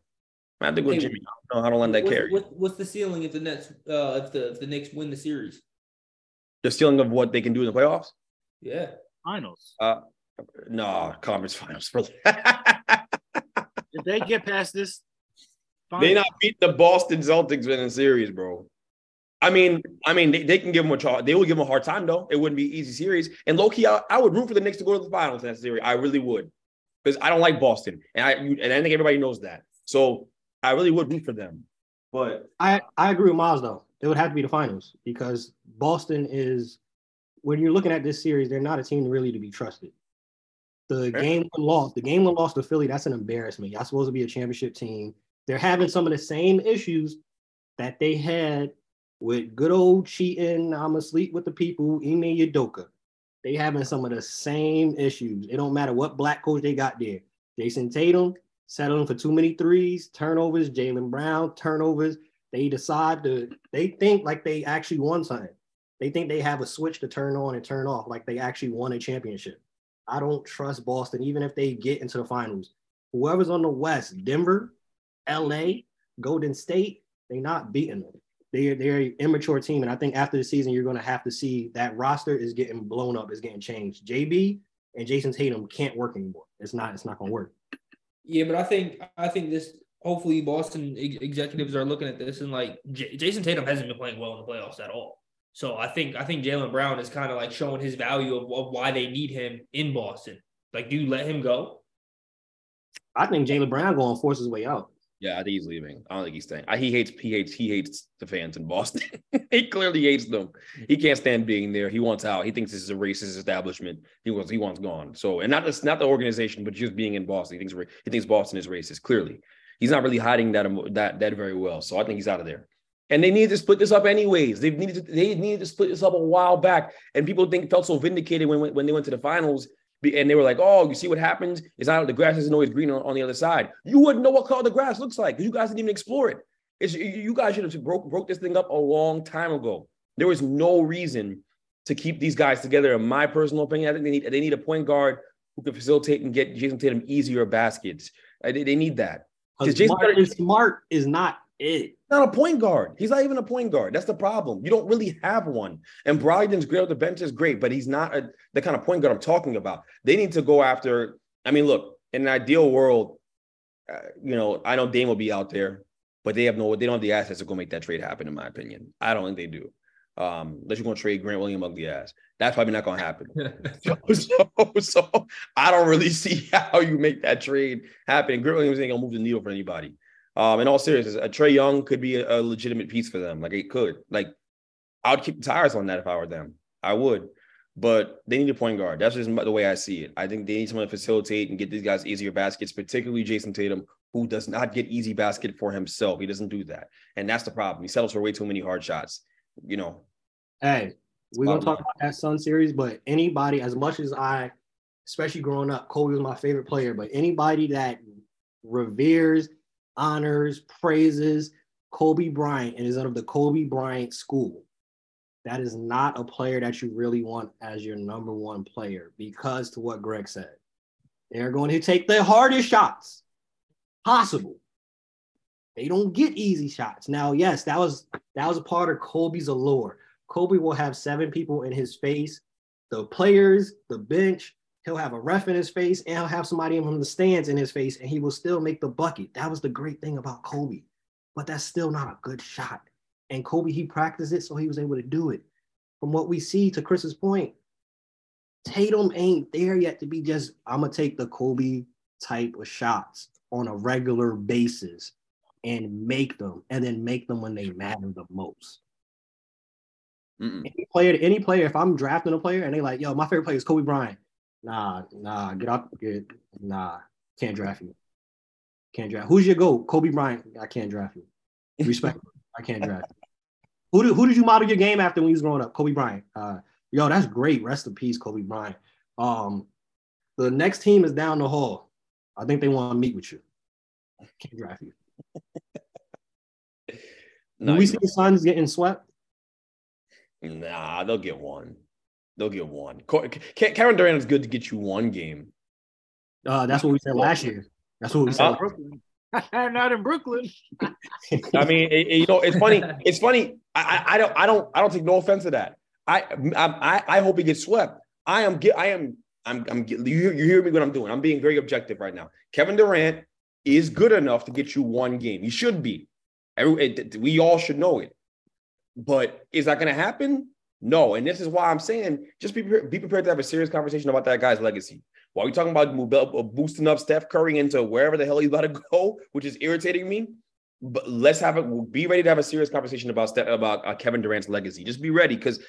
I have to go hey, with Jimmy. I don't know. I don't let that what's, carry. What's, what's the ceiling if the Nets uh, if the if the Knicks win the series? The ceiling of what they can do in the playoffs? Yeah, finals. Uh, no, nah, conference finals. If they get past this, finals. They not beat the Boston Celtics in a series, bro. I mean, I mean, they, they can give them a char- they will give them a hard time though. It wouldn't be an easy series. And low key, I, I would root for the Knicks to go to the finals in that series. I really would, because I don't like Boston, and I you, and I think everybody knows that. So I really would root for them. But I, I agree with Miles though. It would have to be the finals because Boston is, when you're looking at this series, they're not a team really to be trusted. The Fair. game one loss, the game one loss to Philly, that's an embarrassment. Y'all supposed to be a championship team. They're having some of the same issues that they had with good old cheating, I'm asleep with the people, Ime Udoka. They having some of the same issues. It don't matter what black coach they got there. Jason Tatum, settling for too many threes, turnovers, Jaylen Brown, turnovers. They decide to, they think like they actually won something. They think they have a switch to turn on and turn off, like they actually won a championship. I don't trust Boston, even if they get into the finals. Whoever's on the West, Denver, L A, Golden State, they not beating them. They're, they're an immature team, and I think after the season, you're going to have to see that roster is getting blown up, is getting changed. J B and Jason Tatum can't work anymore. It's not it's not going to work. Yeah, but I think I think this – hopefully Boston executives are looking at this, and, like, J- Jason Tatum hasn't been playing well in the playoffs at all. So I think I think Jaylen Brown is kind of, like, showing his value of, of why they need him in Boston. Like, do you let him go? I think Jaylen Brown going to force his way out. Yeah, I think he's leaving. I don't think he's staying. I, he hates he hates he hates the fans in Boston. He clearly hates them. He can't stand being there. He wants out. He thinks this is a racist establishment. He wants he wants gone. So, and not just not the organization, but just being in Boston. He thinks he thinks Boston is racist. Clearly, he's not really hiding that that that very well. So I think he's out of there. And they needed to split this up anyways. They needed to, they needed to split this up a while back. And people think felt so vindicated when when, when they went to the finals. And they were like, "Oh, you see what happens? It's not the grass isn't always green on, on the other side. You wouldn't know what color the grass looks like. You guys didn't even explore it. It's you guys should have broke broke this thing up a long time ago. There was no reason to keep these guys together. In my personal opinion, I think they need they need a point guard who can facilitate and get Jason Tatum easier baskets. I, they, they need that because Jason Tatum Smart is not it. Not a point guard. He's not even a point guard. That's the problem. You don't really have one. And Brogdon's great off the bench is great, but he's not a, the kind of point guard I'm talking about. They need to go after. I mean, look, in an ideal world, uh, you know, I know Dame will be out there, but they have no. They don't have the assets to go make that trade happen. In my opinion, I don't think they do. Um, unless you're going to trade Grant Williams ugly ass, that's probably not going to happen. so, so, so I don't really see how you make that trade happen. Grant Williams ain't gonna move the needle for anybody. Um, in all seriousness, a Trae Young could be a, a legitimate piece for them. Like, it could. Like, I would kick the tires on that if I were them. I would. But they need a point guard. That's just the way I see it. I think they need someone to facilitate and get these guys easier baskets, particularly Jason Tatum, who does not get easy basket for himself. He doesn't do that. And that's the problem. He settles for way too many hard shots, you know. Hey, we're going to talk about that Sun series, but anybody, as much as I, especially growing up, Kobe was my favorite player, but anybody that reveres – honors, praises Kobe Bryant and is out of the Kobe Bryant school. That is not a player that you really want as your number one player because to what Greg said, they're going to take the hardest shots possible. They don't get easy shots. Now, yes, that was that was a part of Kobe's allure. Kobe will have seven people in his face, the players, the bench. He'll have a ref in his face, and he'll have somebody from the stands in his face, and he will still make the bucket. That was the great thing about Kobe, but that's still not a good shot. And Kobe, he practiced it, so he was able to do it. from what we see, to Chris's point, Tatum ain't there yet to be just, I'm going to take the Kobe type of shots on a regular basis and make them, and then make them when they matter the most. Mm-mm. Any player, any player, if I'm drafting a player and they like, yo, my favorite player is Kobe Bryant. Nah, nah, get out. Get, nah, can't draft you. Can't draft. Who's your GOAT? Kobe Bryant. I can't draft you. Respect. I can't draft you. Who did, who did you model your game after when you was growing up? Kobe Bryant. Uh, yo, that's great. Rest in peace, Kobe Bryant. Um, the next team is down the hall. I think they want to meet with you. Can't draft you. No, we see the Suns getting swept? Nah, they'll get one. They'll get one. Kevin Durant is good to get you one game. Uh, that's what we said last year. That's what we said. Uh, Not in Brooklyn. I mean, it, it, you know, it's funny. It's funny. I, I don't. I don't. I don't take no offense to that. I. I. I hope he gets swept. I am. I am. I'm. I'm. You, you hear me? What I'm doing? I'm being very objective right now. Kevin Durant is good enough to get you one game. He should be. Every, it, we all should know it. But is that going to happen? No, and this is why I'm saying just be, be prepared to have a serious conversation about that guy's legacy. While we're talking about boosting up Steph Curry into wherever the hell he's about to go, which is irritating me, but let's have it. We'll be ready to have a serious conversation about Steph, about uh, Kevin Durant's legacy. Just be ready, because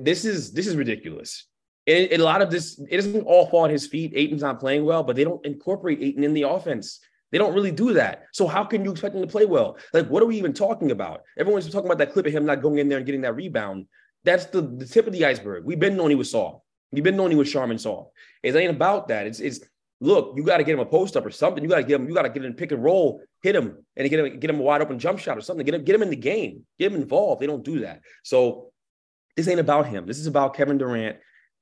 this is this is ridiculous. It, it, a lot of this, it doesn't all fall at his feet. Ayton's not playing well, but they don't incorporate Ayton in the offense. They don't really do that. So how can you expect him to play well? Like, what are we even talking about? Everyone's talking about that clip of him not going in there and getting that rebound. That's the, the tip of the iceberg. We've been known he was soft. We've been known he was Charmin soft. It ain't about that. It's it's look, you got to get him a post up or something. You got to get him. You got to get him pick and roll, hit him, and get him get him a wide open jump shot or something. Get him get him in the game. Get him involved. They don't do that. So this ain't about him. This is about Kevin Durant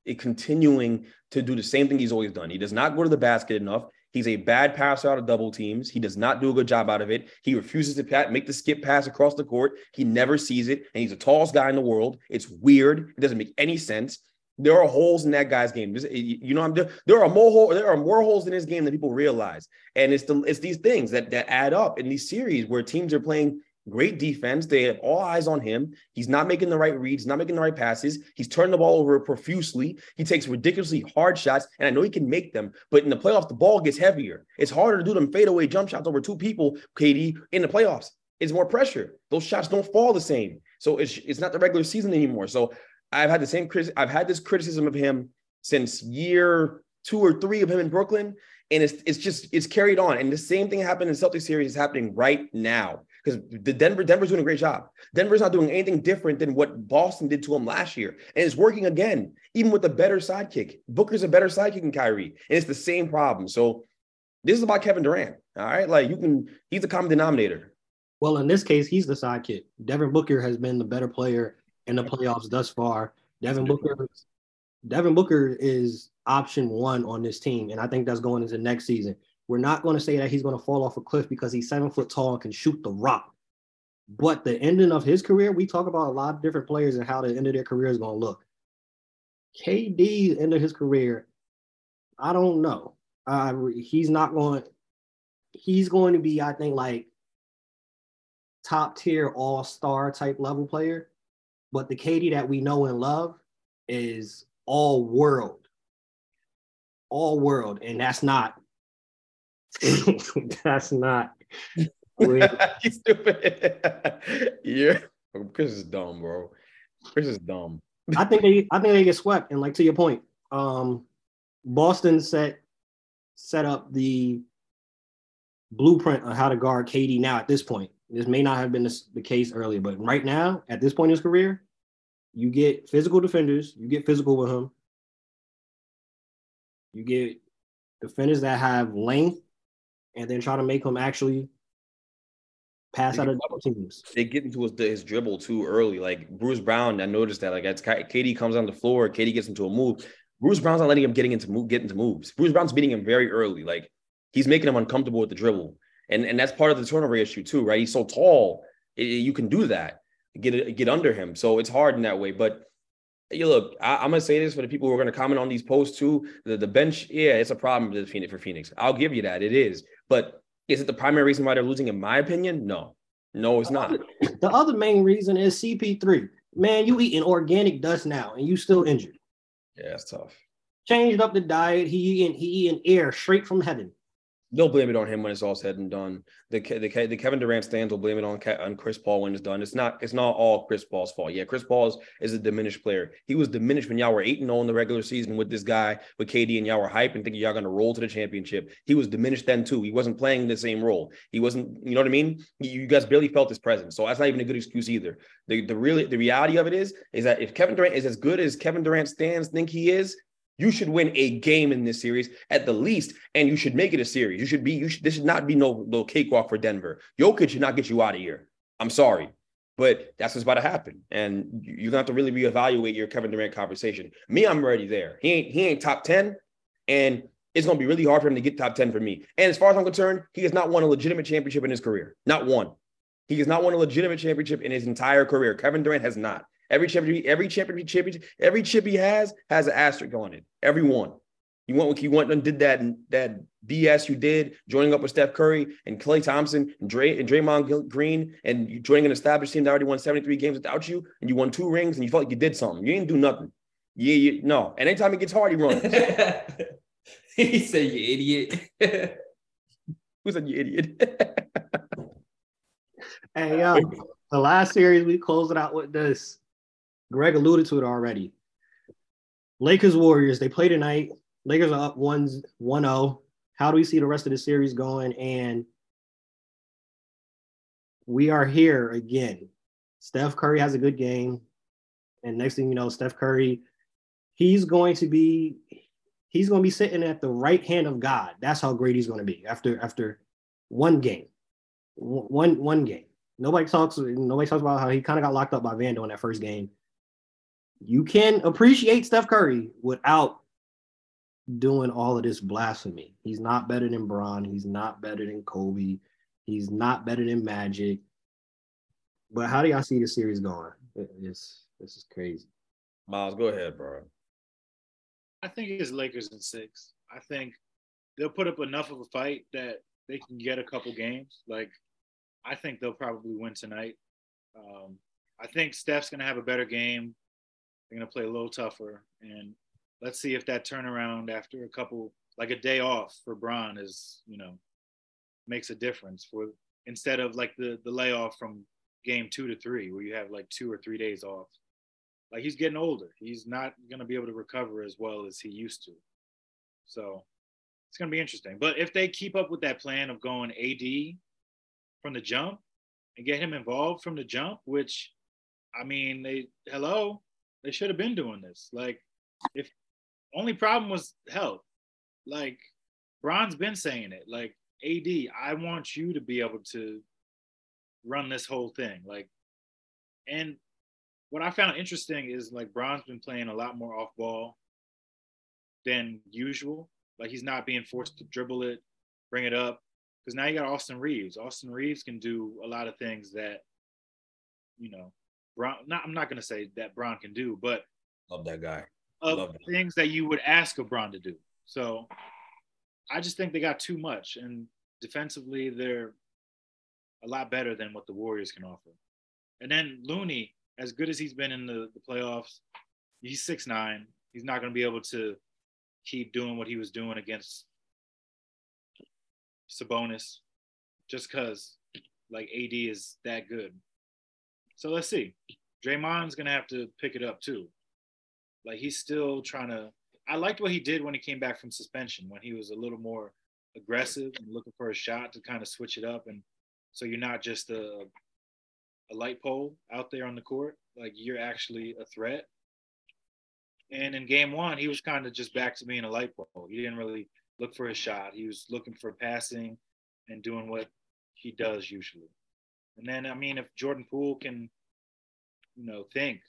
it continuing to do the same thing he's always done. He does not go to the basket enough. He's a bad passer out of double teams. He does not do a good job out of it. He refuses to pat, make the skip pass across the court. He never sees it. And he's the tallest guy in the world. It's weird. It doesn't make any sense. There are holes in that guy's game. You know, I'm there, there are more there are more holes in his game than people realize. And it's the it's these things that that add up in these series where teams are playing great defense. They have all eyes on him. He's not making the right reads, not making the right passes. He's turning the ball over profusely. He takes ridiculously hard shots, and I know he can make them, but in the playoffs, the ball gets heavier. It's harder to do them fadeaway jump shots over two people, K D, in the playoffs. It's more pressure. Those shots don't fall the same. So it's, it's not the regular season anymore. So I've had the same criticism. I've had this criticism of him since year two or three of him in Brooklyn, and it's it's just, it's carried on. And the same thing happened in the Celtics series is happening right now. Because the Denver, Denver's doing a great job. Denver's not doing anything different than what Boston did to him last year. And it's working again, even with a better sidekick. Booker's a better sidekick than Kyrie. And it's the same problem. So this is about Kevin Durant. All right. Like you can, he's a common denominator. Well, in this case, he's the sidekick. Devin Booker has been the better player in the playoffs thus far. Devin Booker, Devin Booker is option one on this team. And I think that's going into next season. We're not going to say that he's going to fall off a cliff because he's seven foot tall and can shoot the rock. But the ending of his career, we talk about a lot of different players and how the end of their career is going to look. K D's end of his career, I don't know. Uh, he's not going – he's going to be, I think, like top-tier all-star type level player. But the K D that we know and love is all world. All world, and that's not – that's not real. He's stupid. Yeah, Chris is dumb, bro. Chris is dumb. I think they, I think they get swept. And like to your point, um, Boston set set up the blueprint on how to guard K D. Now at this point, this may not have been the, the case earlier, but right now at this point in his career, you get physical defenders. You get physical with him. You get defenders that have length. And then try to make him actually pass they out of double teams. They get into his, his dribble too early. Like Bruce Brown, I noticed that. Like as K D comes on the floor, K D gets into a move. Bruce Brown's not letting him getting into move, get into moves. Bruce Brown's beating him very early. Like he's making him uncomfortable with the dribble, and and that's part of the turnover issue too, right? He's so tall, it, you can do that. Get get under him, so it's hard in that way, but. You look, I, I'm going to say this for the people who are going to comment on these posts too. The, the bench, yeah, it's a problem for Phoenix, for Phoenix. I'll give you that. It is. But is it the primary reason why they're losing, in my opinion? No. No, it's not. The other main reason is C P three. man, you eating organic dust now and you still injured. Yeah, that's tough. Changed up the diet. He eating, he eating air straight from heaven. They'll blame it on him when it's all said and done. The the, the Kevin Durant stands will blame it on on Chris Paul when it's done. It's not it's not all Chris Paul's fault. Yeah, Chris Paul is, is a diminished player. He was diminished when y'all were eight and oh in the regular season with this guy, with K D, and y'all were hype and thinking y'all going to roll to the championship. He was diminished then too. He wasn't playing the same role. He wasn't, you know what I mean? You guys barely felt his presence. So that's not even a good excuse either. The the really the reality of it is, is that if Kevin Durant is as good as Kevin Durant stands think he is, you should win a game in this series at the least, and you should make it a series. You should be, you should, this should not be no, no cakewalk for Denver. Jokic should not get you out of here. I'm sorry, but that's what's about to happen. And you're going to have to really reevaluate your Kevin Durant conversation. Me, I'm already there. He ain't, he ain't top ten, and it's going to be really hard for him to get top ten for me. And as far as I'm concerned, he has not won a legitimate championship in his career. Not one. He has not won a legitimate championship in his entire career. Kevin Durant has not. Every championship, every championship, every chip he has has an asterisk on it. Every one. You went with you went and did that that B S you did, joining up with Steph Curry and Klay Thompson and Dray and Draymond Green, and you joining an established team that already won seventy-three games without you, and you won two rings, and you felt like you did something. You didn't do nothing. Yeah, you, no. And anytime it gets hard, he runs. He said, "You idiot." Who said you idiot? Hey, yo, the last series we closed it out with this. Greg alluded to it already. Lakers Warriors, they play tonight. Lakers are up one oh. How do we see the rest of the series going? And we are here again. Steph Curry has a good game. And next thing you know, Steph Curry, he's going to be he's going to be sitting at the right hand of God. That's how great he's going to be after after one game. One one game. Nobody talks nobody talks about how he kind of got locked up by Vando in that first game. You can appreciate Steph Curry without doing all of this blasphemy. He's not better than Bron. He's not better than Kobe. He's not better than Magic. But how do y'all see the series going? It's, this is crazy. Miles, go ahead, bro. I think it's Lakers in six. I think they'll put up enough of a fight that they can get a couple games. Like, I think they'll probably win tonight. Um, I think Steph's going to have a better game. They're going to play a little tougher. And let's see if that turnaround after a couple, like a day off for Bron is, you know, makes a difference for instead of like the, the layoff from game two to three, where you have like two or three days off. Like he's getting older. He's not going to be able to recover as well as he used to. So it's going to be interesting. But if they keep up with that plan of going A D from the jump and get him involved from the jump, which, I mean, they, hello. They should have been doing this. Like, if only problem was health. Like, Bron's been saying it. Like, A D, I want you to be able to run this whole thing. Like, and what I found interesting is, like, Bron's been playing a lot more off ball than usual. Like, he's not being forced to dribble it, bring it up. Because now you got Austin Reeves. Austin Reeves can do a lot of things that, you know, Bron, not, I'm not going to say that Bron can do, but love that guy. Of love things that you would ask a Bron to do. So I just think they got too much, and defensively they're a lot better than what the Warriors can offer. And then Looney, as good as he's been in the, the playoffs, he's six nine. He's not going to be able to keep doing what he was doing against Sabonis just because, like, A D is that good. So let's see. Draymond's going to have to pick it up too. Like he's still trying to – I liked what he did when he came back from suspension, when he was a little more aggressive and looking for a shot to kind of switch it up. And so you're not just a, a light pole out there on the court. Like you're actually a threat. And in game one, he was kind of just back to being a light pole. He didn't really look for a shot. He was looking for passing and doing what he does usually. And then, I mean, if Jordan Poole can, you know, think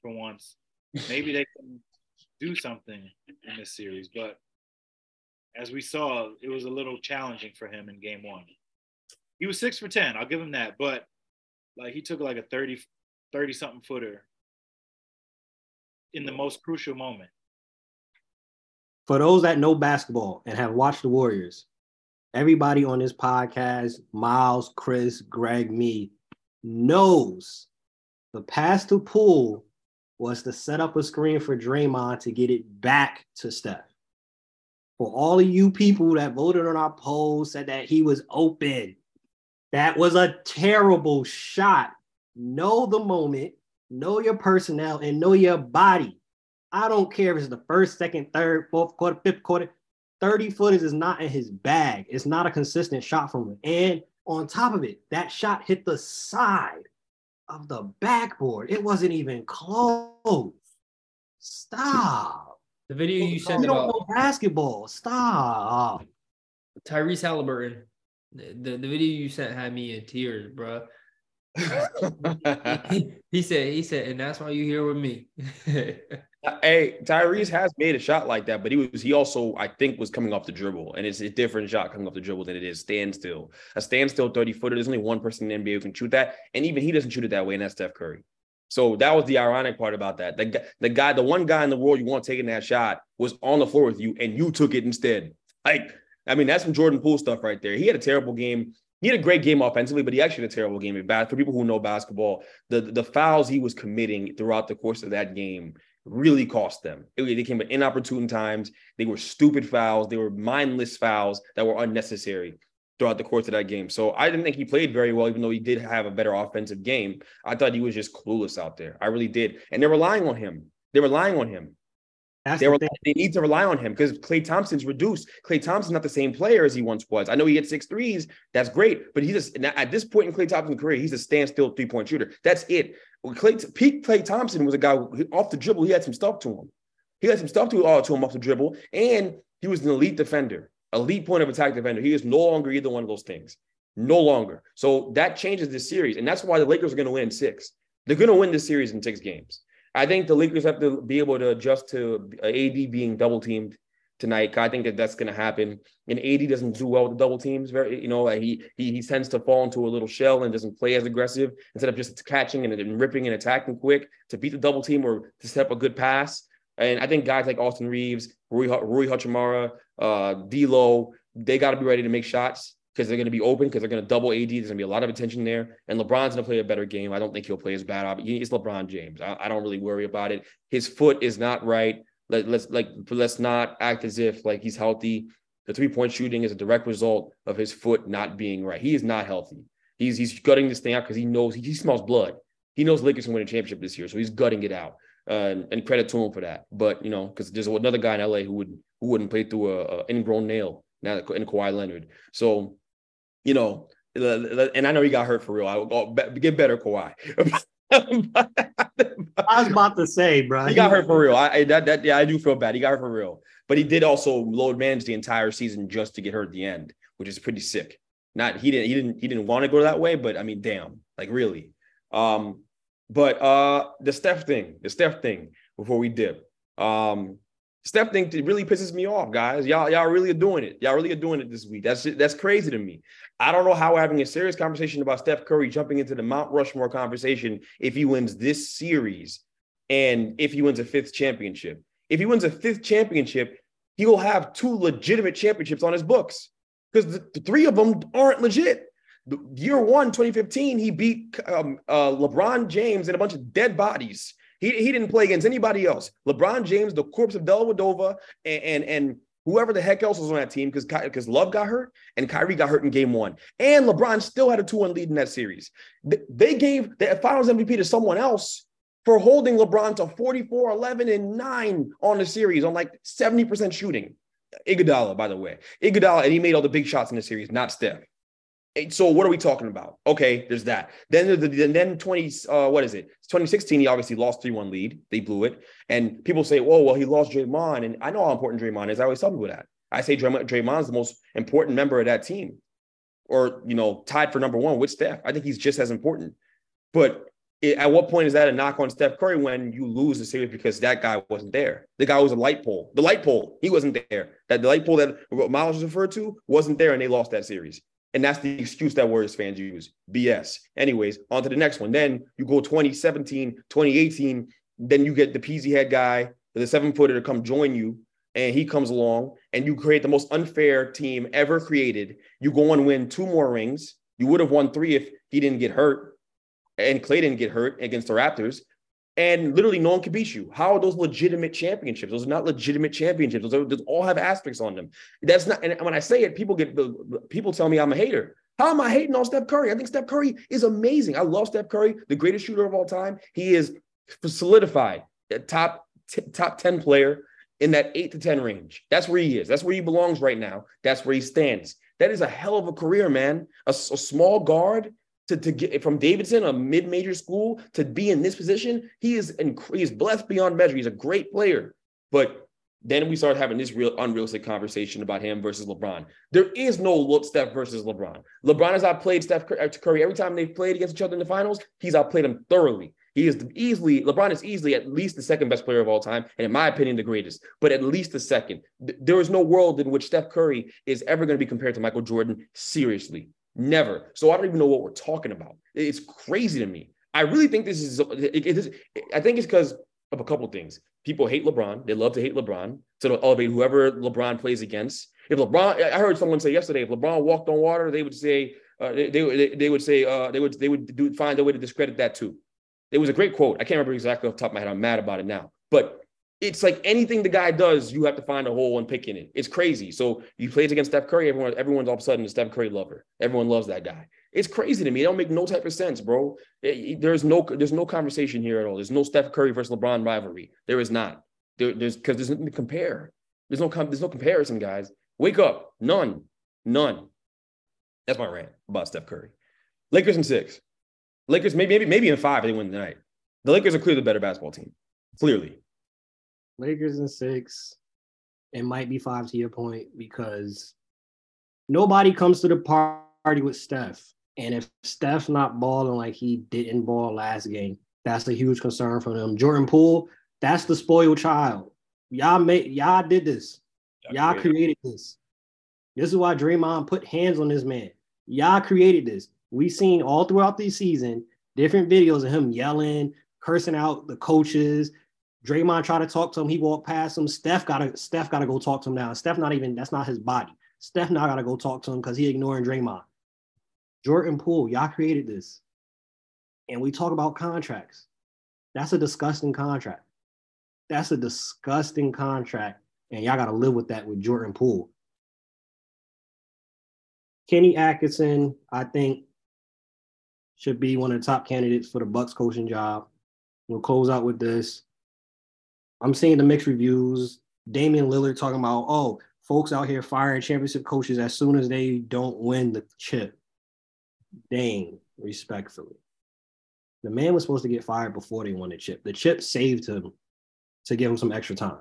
for once, maybe they can do something in this series. But as we saw, it was a little challenging for him in game one. He was six for ten. I'll give him that. But, like, he took, like, a thirty, thirty-something footer in the most crucial moment. For those that know basketball and have watched the Warriors, everybody on this podcast, Miles, Chris, Greg, me, knows the pass to Poole was to set up a screen for Draymond to get it back to Steph. For all of you people that voted on our poll, said that he was open, that was a terrible shot. Know the moment, know your personnel, and know your body. I don't care if it's the first, second, third, fourth quarter, fifth quarter. thirty-footers is not in his bag. It's not a consistent shot from him. And on top of it, that shot hit the side of the backboard. It wasn't even close. Stop. The video you sent about. You don't know basketball. Stop. Tyrese Halliburton. The, the, the video you sent had me in tears, bro. he, he said, he said, and that's why you here with me. Hey, Tyrese has made a shot like that, but he was he also, I think, was coming off the dribble, and it's a different shot coming off the dribble than it is standstill. A standstill thirty-footer, there's only one person in the N B A who can shoot that, and even he doesn't shoot it that way, and that's Steph Curry. So that was the ironic part about that. The, the guy, the one guy in the world you want taking that shot was on the floor with you, and you took it instead. Like, I mean, that's some Jordan Poole stuff right there. He had a terrible game. He had a great game offensively, but he actually had a terrible game. For people who know basketball, the, the fouls he was committing throughout the course of that game really cost them. It, they came at inopportune times. They were stupid fouls. They were mindless fouls that were unnecessary throughout the course of that game. So I didn't think he played very well, even though he did have a better offensive game. I thought he was just clueless out there. I really did. And they're relying on him. They're relying on him. They, were, they need to rely on him because Klay Thompson's reduced. Klay Thompson's not the same player as he once was. I know he had six threes. That's great. But he's a, at this point in Klay Thompson's career, he's a standstill three-point shooter. That's it. Klay, peak Klay Thompson was a guy who, off the dribble. He had some stuff to him. He had some stuff to, all to him off the dribble. And he was an elite defender, elite point of attack defender. He is no longer either one of those things. No longer. So that changes this series. And that's why the Lakers are going to win six. They're going to win this series in six games. I think the Lakers have to be able to adjust to A D being double teamed tonight. I think that that's going to happen. And A D doesn't do well with double teams. Very, you know, like he he he tends to fall into a little shell and doesn't play as aggressive instead of just catching and, and ripping and attacking quick to beat the double team or to set up a good pass. And I think guys like Austin Reeves, Rui, Rui Hachimura, uh, D'Lo, they got to be ready to make shots because they're going to be open because they're going to double A D. There's going to be a lot of attention there. And LeBron's going to play a better game. I don't think he'll play as bad. It's LeBron James. I, I don't really worry about it. His foot is not right. Let, let's like let's not act as if like he's healthy. The three-point shooting is a direct result of his foot not being right. He is not healthy. He's he's gutting this thing out because he knows he, he smells blood. He knows Lakers can win a championship this year, so he's gutting it out. Uh, and, and credit to him for that. But you know, because there's another guy in L A who would who wouldn't play through a, a ingrown nail now in Kawhi Leonard. So. You know, and I know he got hurt for real. I will get better, Kawhi. I was about to say, bro, he got hurt for real. I that that yeah, I do feel bad. He got hurt for real, but he did also load manage the entire season just to get hurt at the end, which is pretty sick. Not he didn't he didn't he didn't want to go that way, but I mean, damn, like really. Um, but uh, the Steph thing, the Steph thing. Before we dip, um, Steph thing really pisses me off, guys. Y'all, y'all really are doing it. Y'all really are doing it this week. That's that's crazy to me. I don't know how we're having a serious conversation about Steph Curry jumping into the Mount Rushmore conversation if he wins this series and if he wins a fifth championship. If he wins a fifth championship, he will have two legitimate championships on his books because the, the three of them aren't legit. The, year one, twenty fifteen, he beat um, uh, LeBron James and a bunch of dead bodies. He, he didn't play against anybody else. LeBron James, the corpse of Dellavedova, and, and, and whoever the heck else was on that team because because Love got hurt and Kyrie got hurt in game one. And LeBron still had a two one lead in that series. They gave the finals M V P to someone else for holding LeBron to forty-four, eleven, and nine on the series on like seventy percent shooting. Iguodala, by the way. Iguodala, and he made all the big shots in the series, not Steph. So what are we talking about? Okay, there's that. Then the then twenty uh, what is it? twenty sixteen. He obviously lost three one lead. They blew it, and people say, "Well, well, he lost Draymond." And I know how important Draymond is. I always tell people that. I say Draymond, Draymond's the most important member of that team, or you know, tied for number one with Steph. I think he's just as important. But it, at what point is that a knock on Steph Curry when you lose the series because that guy wasn't there? The guy was a light pole. The light pole. He wasn't there. That the light pole that Miles referred to wasn't there, and they lost that series. And that's the excuse that Warriors fans use. B S. Anyways, on to the next one. Then you go twenty seventeen, twenty eighteen. Then you get the peasy head guy, the seven-footer to come join you. And he comes along and you create the most unfair team ever created. You go and win two more rings. You would have won three if he didn't get hurt. And Klay didn't get hurt against the Raptors. and literally no one can beat you. How are those legitimate championships? Those are not legitimate championships. Those, are, those all have asterisks on them. That's not. And when I say it, people get the people tell me I'm a hater. How am I hating on Steph Curry? I think Steph Curry is amazing. I love Steph Curry, the greatest shooter of all time. He is solidified, a top t- top ten player in that eight to ten range. That's where he is. That's where he belongs right now. That's where he stands. That is a hell of a career, man. A, a small guard to, to get from Davidson, a mid-major school, to be in this position. He is inc- he is blessed beyond measure. He's a great player. But then we start having this real unrealistic conversation about him versus LeBron. There is no look Steph versus LeBron. LeBron has outplayed Steph Curry. Every time they've played against each other in the finals, he's outplayed him thoroughly. He is easily, LeBron is easily at least the second best player of all time, and in my opinion, the greatest, but at least the second. There is no world in which Steph Curry is ever going to be compared to Michael Jordan, seriously. Never. So I don't even know what we're talking about. It's crazy to me. I really think this is, it, it is I think it's because of a couple of things. People hate LeBron. They love to hate LeBron. So to elevate whoever LeBron plays against. If LeBron, I heard someone say yesterday, if LeBron walked on water, they would say, uh, they, they, they would say, uh, they would, they would do, find a way to discredit that too. It was a great quote. I can't remember exactly off the top of my head. I'm mad about it now. But it's like anything the guy does, you have to find a hole and pick in it. It's crazy. So you play against Steph Curry, everyone, everyone's all of a sudden a Steph Curry lover. Everyone loves that guy. It's crazy to me. It don't make no type of sense, bro. It, it, there's no there's no conversation here at all. There's no Steph Curry versus LeBron rivalry. There is not. There, there's because there's nothing to compare. There's no there's no comparison, guys. Wake up. None. None. That's my rant about Steph Curry. Lakers in six. Lakers, maybe, maybe, maybe in five, they win tonight. The Lakers are clearly the better basketball team. Clearly. Lakers in six. It might be five to your point because nobody comes to the party with Steph. And if Steph's not balling like he didn't ball last game, that's a huge concern for them. Jordan Poole, that's the spoiled child. Y'all made, y'all did this. Y'all, y'all created it. this. This is why Draymond put hands on this man. Y'all created this. We've seen all throughout the season different videos of him yelling, cursing out the coaches. Draymond tried to talk to him. He walked past him. Steph gotta Steph gotta go talk to him now. Steph not even that's not his body. Steph now gotta go talk to him because he ignoring Draymond. Jordan Poole, y'all created this. And we talk about contracts. That's a disgusting contract. That's a disgusting contract. And y'all gotta live with that with Jordan Poole. Kenny Atkinson, I think, should be one of the top candidates for the Bucks coaching job. We'll close out with this. I'm seeing the mixed reviews. Damian Lillard talking about, oh, folks out here firing championship coaches as soon as they don't win the chip. Dang, respectfully. The man was supposed to get fired before they won the chip. The chip saved him to give him some extra time.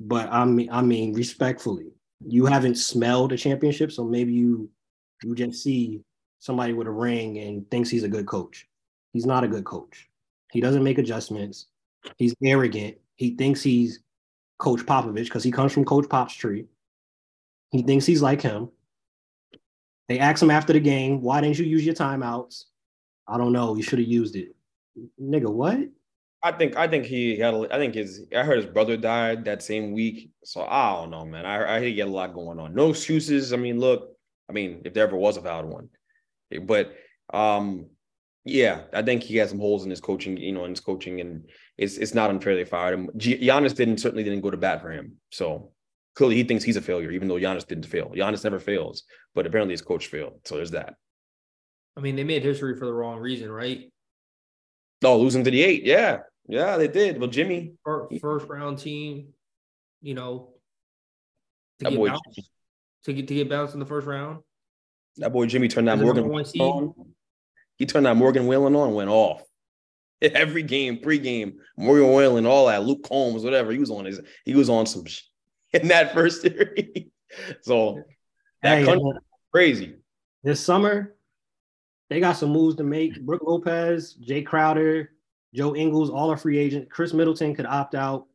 But I mean, I mean, respectfully, you haven't smelled a championship, so maybe you you just see somebody with a ring and thinks he's a good coach. He's not a good coach. He doesn't make adjustments. He's arrogant. He thinks he's Coach Popovich because he comes from Coach Pop's tree. He thinks he's like him. They asked him after the game, why didn't you use your timeouts? I don't know. You should have used it. Nigga, what? I think I think he had a, I think his I heard his brother died that same week. So I don't know, man. I I hear he got a lot going on. No excuses. I mean, look, I mean, if there ever was a valid one. But um, yeah, I think he has some holes in his coaching, you know, in his coaching, and it's it's not unfair they fired him. G- Giannis didn't certainly didn't go to bat for him. So clearly he thinks he's a failure, even though Giannis didn't fail. Giannis never fails, but apparently his coach failed. So there's that. I mean, they made history for the wrong reason, right? Oh, losing to the eight. Yeah. Yeah, they did. Well, Jimmy. First round team, you know, to get, bounced, to, get, to get bounced in the first round. That boy Jimmy turned that Morgan on. He turned that Morgan Whalen on and went off. Every game, pregame, Morgan Whalen, all that, Luke Combs, whatever. He was on his, he was on some shit in that first series. So that hey, country was crazy. This summer, they got some moves to make. Brook Lopez, Jay Crowder, Joe Ingles, all are free agents. Chris Middleton could opt out.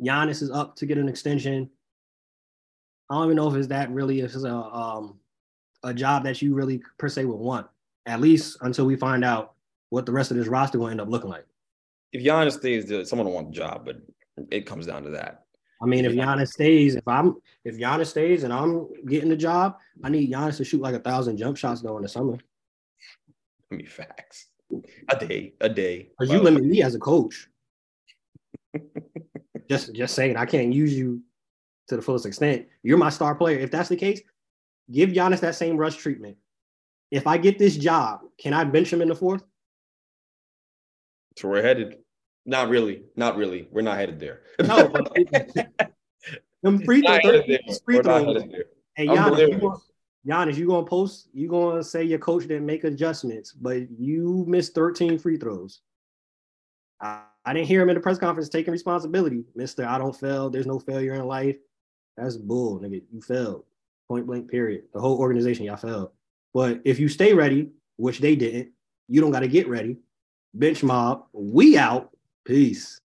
Giannis is up to get an extension. I don't even know if it's that really if it's a um, a job that you really per se would want, at least until we find out what the rest of this roster will end up looking like. If Giannis stays, someone will want the job, but it comes down to that. I mean, if Giannis stays, if I'm if Giannis stays and I'm getting the job, I need Giannis to shoot like a thousand jump shots though in the summer. I mean, facts. A day, a day. Because you limit me as a coach. just, just saying, I can't use you to the fullest extent. You're my star player. If that's the case, give Giannis that same rush treatment. If I get this job, can I bench him in the fourth? So we're headed. Not really. Not really. We're not headed there. No. Them free throws. Free throws. And Giannis, Giannis, you gonna post? You gonna say your coach didn't make adjustments, but you missed thirteen free throws. I, I didn't hear him in the press conference taking responsibility, Mister I don't fail. There's no failure in life. That's bull, nigga. You failed. Point blank. Period. The whole organization, y'all failed. But if you stay ready, which they didn't, you don't got to get ready. Bench mob, we out. Peace.